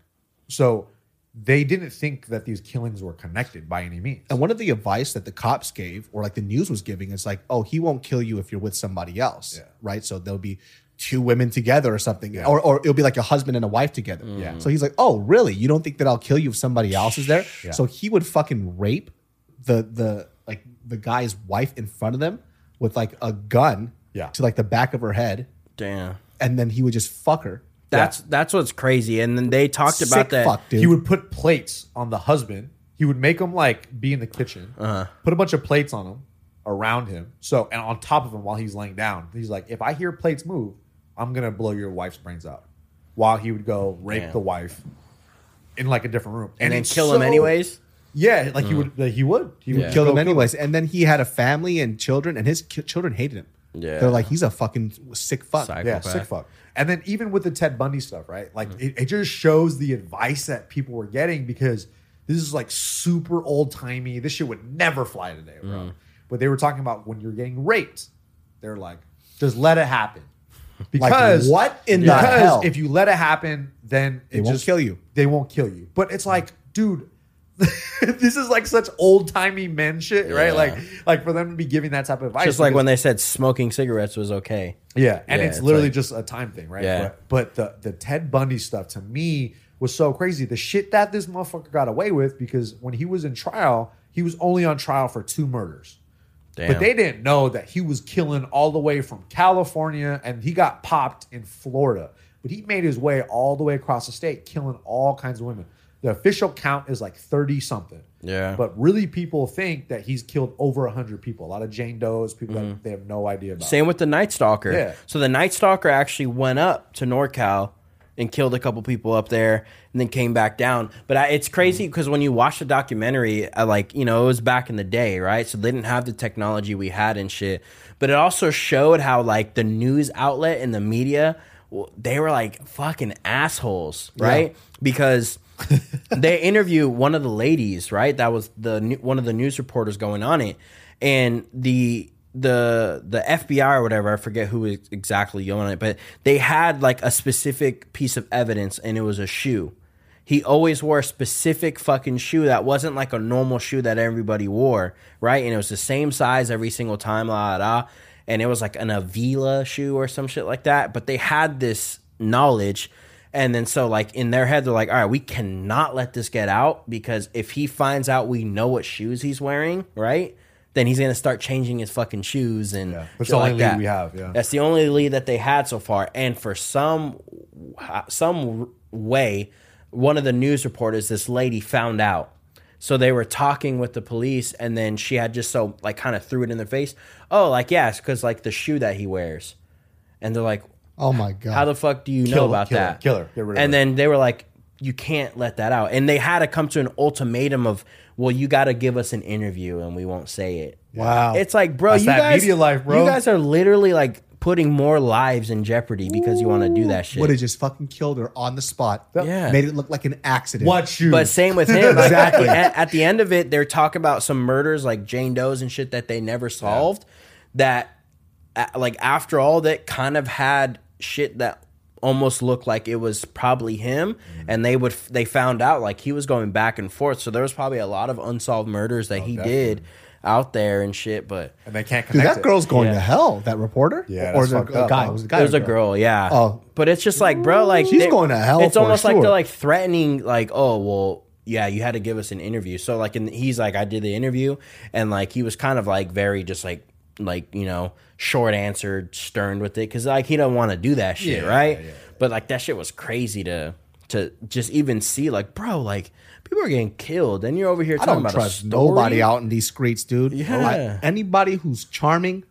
so they didn't think that these killings were connected by any means. And one of the advice that the cops gave, or, like, the news was giving, is like, oh, he won't kill you if you're with somebody else, yeah. right? So there'll be two women together or something, yeah. or or it'll be like a husband and a wife together. Yeah. So he's like, oh, really? You don't think that I'll kill you if somebody else is there? Yeah. So he would fucking rape the the like the guy's wife in front of them with like a gun yeah. to like the back of her head. Damn. And then he would just fuck her. That's yeah. that's what's crazy. And then they talked Sick about that. Fuck, dude. He would put plates on the husband. He would make him like be in the kitchen, uh-huh. put a bunch of plates on him around him. So and on top of him while he's laying down. He's like, if I hear plates move, I'm going to blow your wife's brains out. While he would go rape Damn. the wife in like a different room. And, and then kill so, him anyways? Yeah, like mm. he would. Like he would. He yeah. would kill him anyways. Him. And then he had a family and children, and his ki- children hated him. Yeah. They're like, he's a fucking sick fuck. Psychopath. Yeah, sick fuck. And then even with the Ted Bundy stuff, right? Like mm. it, it just shows the advice that people were getting because this is like super old-timey. This shit would never fly today, bro. Mm. But they were talking about when you're getting raped, they're like, just let it happen. Because like, what in because the hell? If you let it happen, then it they won't just, kill you. They won't kill you. But it's like, dude, this is like such old timey men shit, right? Yeah. Like, like for them to be giving that type of advice, just like because, when they said smoking cigarettes was okay. Yeah, and yeah, it's, it's literally like, just a time thing, right? Yeah. But, but the the Ted Bundy stuff to me was so crazy. The shit that this motherfucker got away with because when he was in trial, he was only on trial for two murders. Damn. But they didn't know that he was killing all the way from California, and he got popped in Florida. But he made his way all the way across the state, killing all kinds of women. The official count is like thirty-something. Yeah. But really people think that he's killed over one hundred people. A lot of Jane Does, people mm-hmm. that they have no idea about. Same with the Night Stalker. Yeah. So the Night Stalker actually went up to NorCal and killed a couple people up there, and then came back down. But I, it's crazy because when you watch the documentary, I like, you know, it was back in the day, right? So they didn't have the technology we had and shit. But it also showed how, like, the news outlet and the media, they were, like, fucking assholes, right? Yeah. Because they interview one of the ladies, right? That was the one of the news reporters going on it. And the... the the F B I or whatever, I forget who was exactly on it, but they had like a specific piece of evidence, and it was a shoe. He always wore a specific fucking shoe that wasn't like a normal shoe that everybody wore, right? And it was the same size every single time, la da, da. And it was like an Avila shoe or some shit like that. But they had this knowledge, and then so like in their head, they're like, all right, we cannot let this get out because if he finds out we know what shoes he's wearing, right? Then he's going to start changing his fucking shoes and yeah, that's the only like that. lead we have. Yeah. That's the only lead that they had so far. And for some some way, one of the news reporters, this lady, found out. So they were talking with the police, and then she had just so like kind of threw it in their face. Oh, like yeah, it's because like the shoe that he wears, and they're like, oh my god, how the fuck do you kill know him, about kill that? Him, kill her. Get rid of and her. Then they were like, you can't let that out. And they had to come to an ultimatum of, well, you got to give us an interview and we won't say it. Wow. It's like, bro, that's you guys, media life, bro. You guys are literally like putting more lives in jeopardy because you want to do that shit. Would have just fucking killed her on the spot. Yeah. Made it look like an accident. What you? But same with him. Exactly. Like, at, at the end of it, they're talking about some murders like Jane Doe's and shit that they never solved. Yeah. That, like, after all that, kind of had shit that almost looked like it was probably him, mm-hmm. and they would they found out like he was going back and forth. So there was probably a lot of unsolved murders that oh, he definitely. did out there and shit. But and they can't connect. Dude, that it. girl's going yeah. to hell. That reporter, yeah, or the guy. It was a guy. It was a girl. girl, yeah. Oh, but it's just like, bro, like she's going to hell. It's almost sure. like they're like threatening, like, oh well. Yeah, you had to give us an interview. So like, and he's like, I did the interview, and like he was kind of like very just like. Like, you know, short answered, stern with it, because like he don't want to do that shit, yeah, right? Yeah, yeah. But like that shit was crazy to to just even see. Like, bro, like people are getting killed, and you're over here talking about a story. I don't trust nobody out in these streets, dude. Yeah, like, anybody who's charming,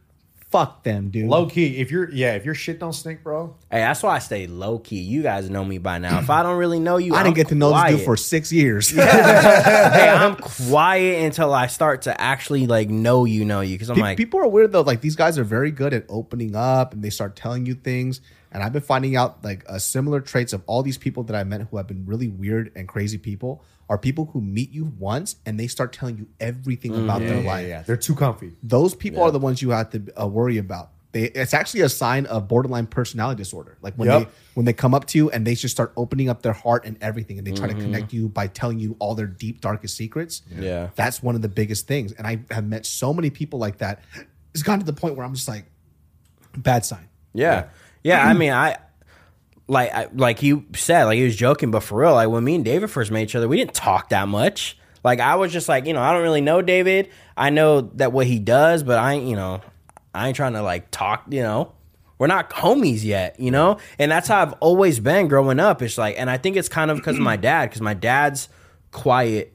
fuck them, dude. Low key, if you're yeah, if your shit don't stink, bro. Hey, that's why I stay low key. You guys know me by now. If I don't really know you, I I'm didn't get to know quiet. this dude for six years. Yeah. Hey, I'm quiet until I start to actually like know you, know you. Because I'm Pe- like, people are weird though. Like these guys are very good at opening up, and they start telling you things. And I've been finding out like uh, similar traits of all these people that I met who have been really weird and crazy people are people who meet you once and they start telling you everything mm, about yeah, their yeah, life. Yeah, they're too comfy. Those people yeah. are the ones you have to uh, worry about. They, it's actually a sign of borderline personality disorder. Like when yep. they when they come up to you and they just start opening up their heart and everything, and they try mm-hmm. to connect you by telling you all their deep, darkest secrets. Yeah. yeah, that's one of the biggest things. And I have met so many people like that. It's gotten to the point where I'm just like, bad sign. Yeah, yeah. Yeah, I mean, I like I, like you said, like he was joking, but for real, like when me and David first met each other, we didn't talk that much. Like I was just like, you know, I don't really know David. I know that what he does, but I, you know, I ain't trying to like talk. You know, we're not homies yet. You know, and that's how I've always been growing up. It's like, and I think it's kind of because of my dad, because my dad's quiet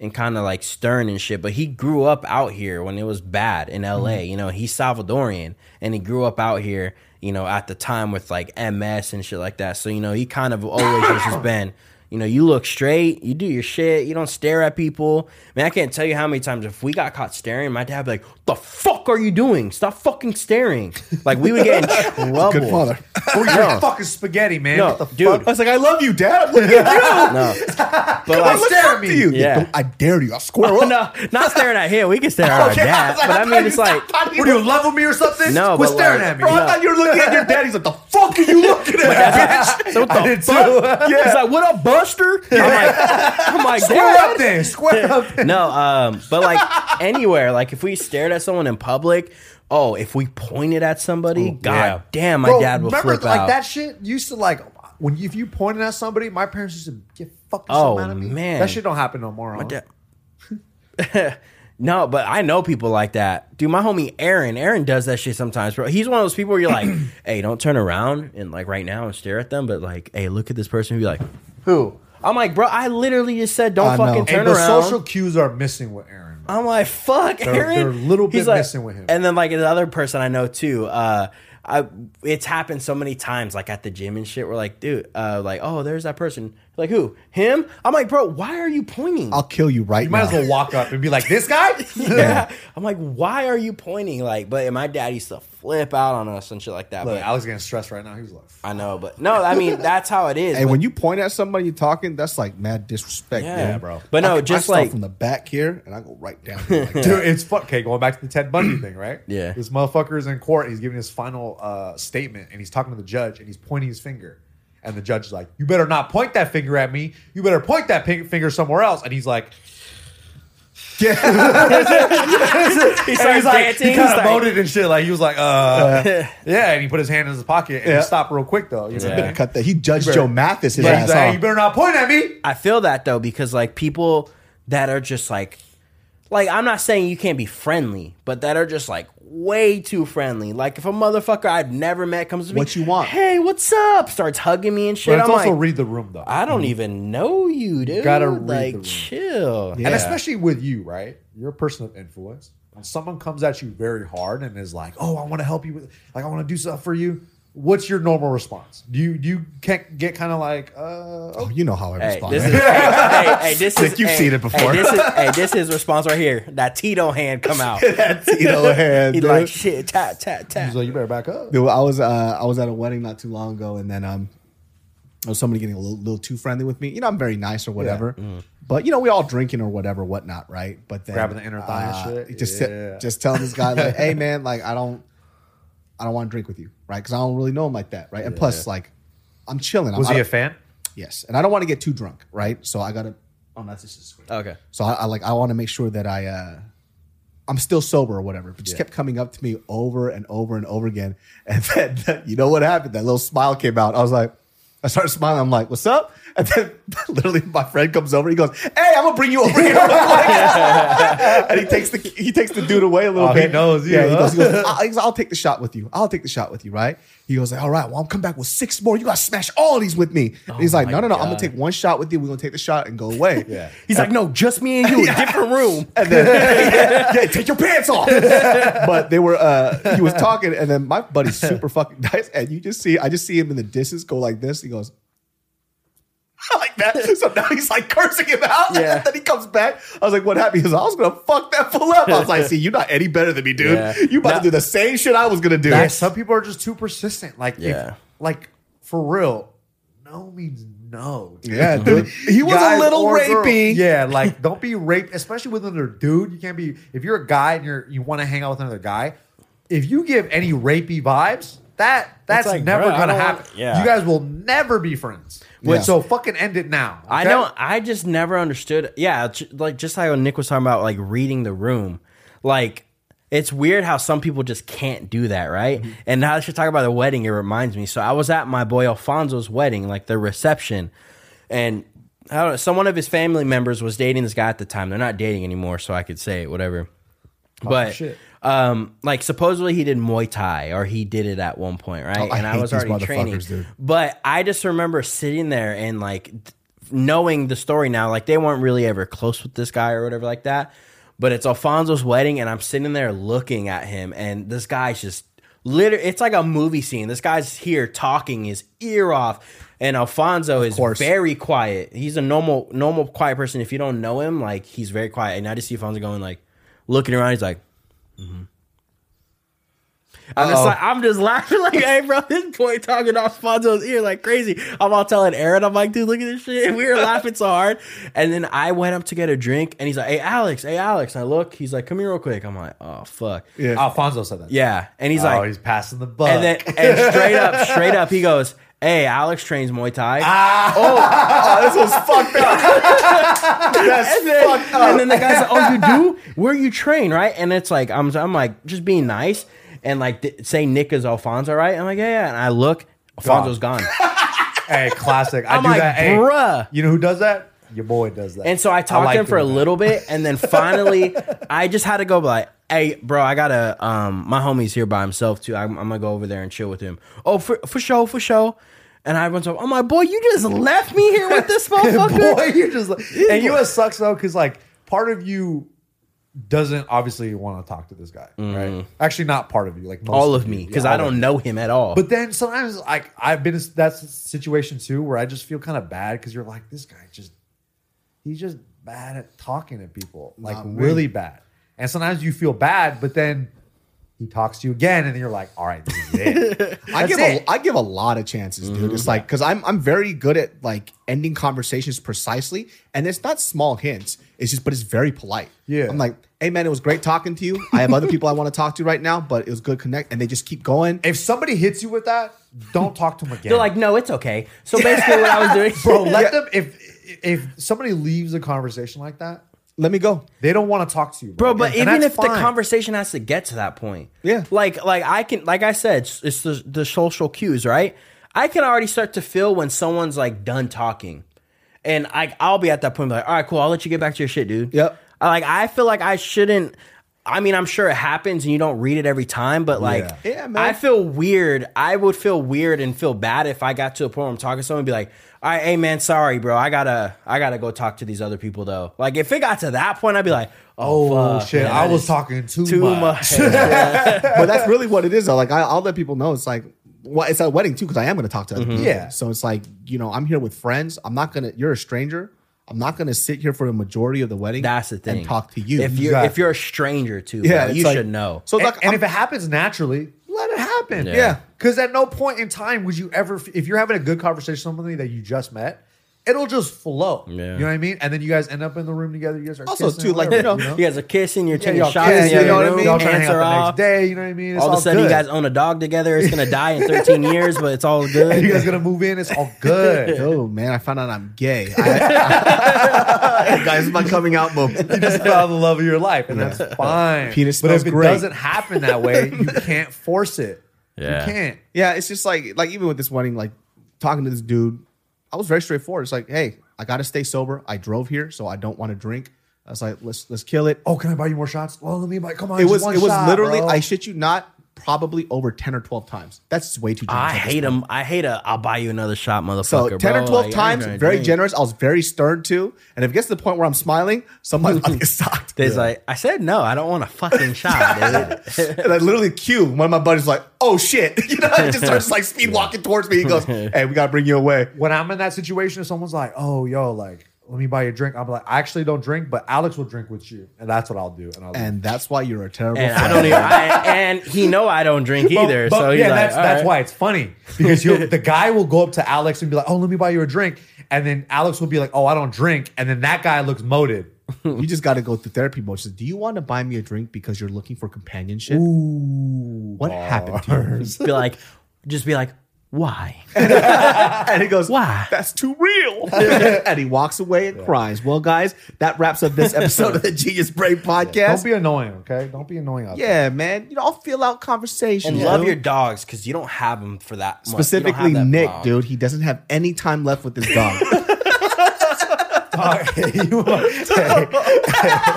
and kind of like stern and shit, but he grew up out here when it was bad in L A. You know, he's Salvadorian and he grew up out here. You know, at the time with like M S and shit like that. So, you know, he kind of always has just been, you know, you look straight, you do your shit, you don't stare at people. I mean, I can't tell you how many times if we got caught staring, my dad would be like, what the fuck are you doing? Stop fucking staring. Like, we would get in trouble. Good father. Or you're no. fucking spaghetti, man. No, what the dude. Fuck? I was like, I love you, Dad. Look at you. But Come like, on, stare at me. You. Yeah. I dare you. I'll square up. No, not staring at him. We can stare at okay, our dad. I like, but I, I mean, it's like. Were you in love with me or something? No, Quit but staring like, at me. Bro, no. I thought you were looking at your dad. He's like, the fuck are you looking at, bitch? So what the fuck? Yeah. He's like, what up, Buster? Yeah. I'm like, I'm like, square up there. Square up there. No, um, but like anywhere, like if we stared at someone in public, oh, if we pointed at somebody, oh, god yeah. damn, my Bro, dad will remember, flip like, out. Like that shit used to like when you, if you pointed at somebody, my parents used to get fucking oh, so mad at me. Man. That shit don't happen no more. My da- No, but I know people like that. Dude, my homie Aaron, Aaron does that shit sometimes, bro. He's one of those people where you're like, hey, don't turn around and like right now and stare at them, but like, hey, look at this person. He'd be like, who? I'm like, bro, I literally just said don't uh, fucking no. turn and the around. The social cues are missing with Aaron. Bro. I'm like, fuck, they're, Aaron. They're a little bit like, missing with him. And then like the other person I know too, uh, I it's happened so many times like at the gym and shit. We're like, dude, uh, like, oh, there's that person. Like who? Him? I'm like, bro, why are you pointing? I'll kill you right you now. You might as well walk up and be like, this guy? yeah. yeah. I'm like, why are you pointing? Like, but my dad used to flip out on us and shit like that. Look, but I was getting stressed right now. He was like, fuck. I know, but no, I mean, that's how it is. Hey, when you point at somebody you're talking, that's like mad disrespect, yeah, dude. bro. But no, I, just I like from the back here and I go right down. Here, like, dude, it's fuck. Okay, going back to the Ted Bundy thing, right? Yeah. This motherfucker is in court and he's giving his final uh, statement and he's talking to the judge and he's pointing his finger. And the judge is like, you better not point that finger at me. You better point that ping- finger somewhere else. And he's like, yeah. he starts he's like, dancing. He kind of voted and shit. Like he was like, uh, yeah. And he put his hand in his pocket and yeah. he stopped real quick though. You yeah. better cut that. He judged better, Joe Mathis his yeah, ass. He's like, you better not point at me. I feel that though because like people that are just like, like I'm not saying you can't be friendly, but that are just like. Way too friendly. Like if a motherfucker I've never met comes to me, what you want? Hey, what's up? Starts hugging me and shit. But it's I'm also like, read the room though. I don't mm-hmm. even know you, dude. You gotta read like the room. Chill, yeah. And especially with you, right? You're a person of influence. When someone comes at you very hard and is like, "Oh, I want to help you with, like, I want to do stuff for you," what's your normal response? Do you do you get kind of like, uh, oh, you know how I hey, respond? This is, hey, hey, this is, you've hey, seen it before. Hey, this is, hey, this is response right here. That Tito hand come out. That Tito hand. He dude. Like shit, tap tap tap. He's like, you better back up. Dude, I was uh, I was at a wedding not too long ago, and then um, there was somebody getting a little, little too friendly with me. You know, I'm very nice or whatever, yeah. mm. but you know, we all drinking or whatever, whatnot, right? But then grabbing the inner thigh uh, and shit. Just yeah. t- just telling this guy like, hey man, like I don't. I don't want to drink with you, right? Because I don't really know him like that, right? And yeah. plus, like, I'm chilling. I'm was he a fan? Yes, and I don't want to get too drunk, right? So I gotta. Oh, that's just a screen. Okay. So I, I like I want to make sure that I, uh, I'm still sober or whatever. But just yeah. kept coming up to me over and over and over again, and then that, you know what happened? That little smile came out. I was like, I started smiling. I'm like, what's up? And then literally, my friend comes over. He goes, hey, I'm gonna bring you over here. And he takes the he takes the dude away a little oh, bit. He knows you. Yeah, he goes, he goes I'll, I'll take the shot with you. I'll take the shot with you, right? He goes, all right, well, I'm coming back with six more. You gotta smash all of these with me. Oh, and he's like, no, no, no. God. I'm gonna take one shot with you. We're gonna take the shot and go away. Yeah. He's and, like, no, just me and you in yeah. a different room. And then yeah, yeah, take your pants off. But they were uh, he was talking, and then my buddy's super fucking nice. And you just see, I just see him in the distance go like this. He goes, like that. So now he's like cursing him out. Yeah. And then he comes back. I was like, what happened? He goes, I was going to fuck that fool up. I was like, see, you're not any better than me, dude. Yeah. You about now, to do the same shit I was going to do. Like, some people are just too persistent. Like, yeah. if, like for real, no means no. Dude. Yeah, dude. He was guys a little rapey. Girl. Yeah, like don't be raped, especially with another dude. You can't be, if you're a guy and you're you want to hang out with another guy, if you give any rapey vibes, That that's like, never bro, gonna happen. Yeah. You guys will never be friends. Yeah. So fucking end it now. Okay? I don't. I just never understood. Yeah, like just like when Nick was talking about like reading the room. Like it's weird how some people just can't do that, right? Mm-hmm. And now that you're talking about the wedding, it reminds me. So I was at my boy Alfonso's wedding, like the reception, and I don't know. Someone of his family members was dating this guy at the time. They're not dating anymore, so I could say it, whatever. Oh, but. Shit. Um, like supposedly he did Muay Thai or he did it at one point, right? Oh, I and I was already training, dude. But I just remember sitting there and like th- knowing the story now, like they weren't really ever close with this guy or whatever like that. But it's Alfonso's wedding, and I'm sitting there looking at him, and this guy's just literally, it's like a movie scene. This guy's here talking his ear off, and Alfonso is very quiet. He's a normal, normal quiet person. If you don't know him, like he's very quiet. And I just see Alfonso going like looking around. He's like. Mm-hmm. I'm, just like, I'm just laughing like, hey bro, this boy talking off Fonzo's ear like crazy. I'm all telling Aaron, I'm like, dude, look at this shit. And we were laughing so hard. And then I went up to get a drink, and he's like, hey Alex, hey Alex. And I look, he's like, come here real quick. I'm like, oh fuck. Yeah. Alfonso said that. Yeah. And he's oh, like, oh, he's passing the buck. And then and straight up, straight up, he goes, hey, Alex trains Muay Thai. Ah. Oh, oh, this was fucked up. That's and then, fucked up. And then the guy's like, oh, you do? Where you train, right? And it's like, I'm I'm like, just being nice. And like, th- say Nick is Alfonso, right? I'm like, yeah, yeah. And I look, Alfonso's gone. Hey, classic. I I'm do like, that. Hey, bruh. You know who does that? Your boy does that. And so I talked I like to him for a that. little bit. And then finally, I just had to go like, hey, bro, I gotta, um, my homie's here by himself too. I'm, I'm gonna go over there and chill with him. Oh, for, for sure, for sure. And I went up, oh my boy, you just left me here with this motherfucker. Boy, you just, and you know what sucks though? Cause like part of you doesn't obviously want to talk to this guy, mm. right? Actually, not part of you, like most all of, of me. Cause yeah, I don't know him at all. But then sometimes like I've been in that situation too where I just feel kind of bad cause you're like, this guy just, he's just bad at talking to people, like not really, really bad. And sometimes you feel bad, but then he talks to you again, and then you're like, all right, this is it. I give it. A, I give a lot of chances, dude. Mm-hmm. It's like, because I'm I'm very good at like ending conversations precisely, and it's not small hints. It's just, but it's very polite. Yeah. I'm like, hey, man, it was great talking to you. I have other people I want to talk to right now, but it was good connect. And they just keep going. If somebody hits you with that, don't talk to them again. They're like, no, it's okay. So basically what I was doing. Bro, let yeah. them, if if somebody leaves a conversation like that, let me go. They don't want to talk to you, bro. bro but and even if fine. the conversation has to get to that point, yeah. Like, like I can, like I said, it's the, the social cues, right? I can already start to feel when someone's like done talking, and I, I'll be at that point, like, all right, cool, I'll let you get back to your shit, dude. Yep. Like, I feel like I shouldn't. I mean, I'm sure it happens, and you don't read it every time, but like, yeah. Yeah, man. I feel weird. I would feel weird and feel bad if I got to a point where I'm talking to someone and be like, all right, hey man, sorry, bro. I gotta, I gotta go talk to these other people though. Like, if it got to that point, I'd be like, "Oh, oh fuck, shit, man, I was talking too, too much." much. But that's really what it is, though. Like, I, I'll let people know. It's like, well, it's a wedding too, because I am going to talk to other mm-hmm. people. Yeah. So it's like, you know, I'm here with friends. I'm not going to, you're a stranger. I'm not going to sit here for the majority of the wedding. That's the thing. And talk to you. If you're, exactly. if you're a stranger too, yeah, bro, you like, should know. So, like, and, and if it happens naturally, let it happen. Yeah. Because yeah. at no point in time would you ever, if you're having a good conversation with somebody that you just met, it'll just flow. Yeah. You know what I mean? And then you guys end up in the room together. You guys are also kissing, too, whatever, like you, know? you know? You guys are kissing. You're taking yeah, shots. Kiss, you, you know, know what I mean? Y'all trying to hang out the next day. You know what I mean? It's all, all of a sudden, good. You guys own a dog together. It's gonna die in thirteen years, but it's all good. And you guys gonna move in. It's all good. Oh man, I found out I'm gay. I, I, guys, my coming out moment. You just found the love of your life, and yeah. that's fine. Penis but if it great. doesn't happen that way, you can't force it. Yeah. You can't. Yeah, it's just like like even with this wedding, like talking to this dude. I was very straightforward. It's like, hey, I got to stay sober. I drove here, so I don't want to drink. I was like, let's let's kill it. Oh, can I buy you more shots? Well, let me buy. Come on, it was just one it was shot, literally. Bro. I shit you not, probably over ten or twelve times. That's way too. I hate him. I hate a. I'll buy you another shot, motherfucker. So ten bro, or twelve like, times, very drink. generous. I was very stern too, and if it gets to the point where I'm smiling, somebody's about to get socked. There's yeah. like, I said no. I don't want a fucking shot. Dude. And I literally cue one of my buddies like. Oh shit! You know, he just starts like speed walking towards me. He goes, "Hey, we gotta bring you away." When I'm in that situation, if someone's like, "Oh, yo, like, let me buy you a drink," I'm like, "I actually don't drink, but Alex will drink with you," and that's what I'll do. And, I'll and that's why you're a terrible. And friend. I don't. Even, I, and he know I don't drink either, but, but, so he's yeah, like, that's, that's right. why it's funny because you, the guy will go up to Alex and be like, "Oh, let me buy you a drink," and then Alex will be like, "Oh, I don't drink," and then that guy looks moted. You just got to go through therapy mode. She says, do you want to buy me a drink because you're looking for companionship? Ooh, what bars. happened to her? Just be like, just be like, why? And he goes, why? That's too real. And he walks away and yeah. cries. Well, guys, that wraps up this episode of the Genius Brain Podcast. Yeah, don't be annoying, okay? Don't be annoying. Out yeah, there. man. You know, I'll feel out conversations. And yeah. love your dogs because you don't have them for that much. Specifically that Nick, dog. dude. He doesn't have any time left with his dog. Right, you are, hey, hey.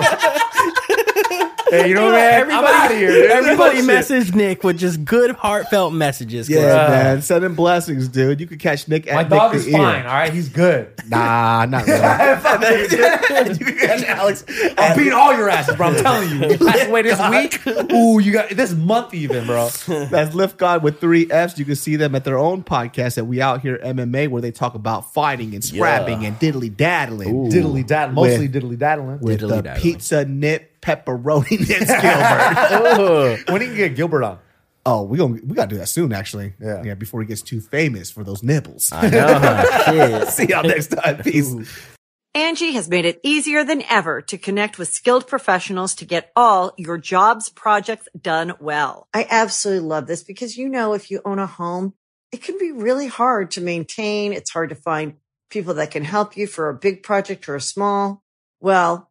Hey, you know, man, everybody, I'm out of here. Dude. Everybody messaged Nick with just good, heartfelt messages. Yeah, yeah, man, sending blessings, dude. You could catch Nick. My at dog Nick is fine. Ear. All right, he's good. Nah, not really. You can catch Alex. I'm beating all your asses, bro. I'm telling you. You passed away this week. Ooh, you got this month even, bro. That's Lift God with three F's. You can see them at their own podcast at We Out Here M M A, where they talk about fighting and scrapping yeah. and diddly daddling. Ooh. Diddly daddling, mostly diddly daddling. With diddly the daddling. Pizza nip. Pepperoni Nits Gilbert. When do you get Gilbert on? Oh, we gonna we gotta do that soon, actually. Yeah, yeah. Before he gets too famous for those nibbles. I know. See y'all next time. Peace. Ooh. Angi has made it easier than ever to connect with skilled professionals to get all your jobs projects done well. I absolutely love this because you know if you own a home, it can be really hard to maintain. It's hard to find people that can help you for a big project or a small. Well.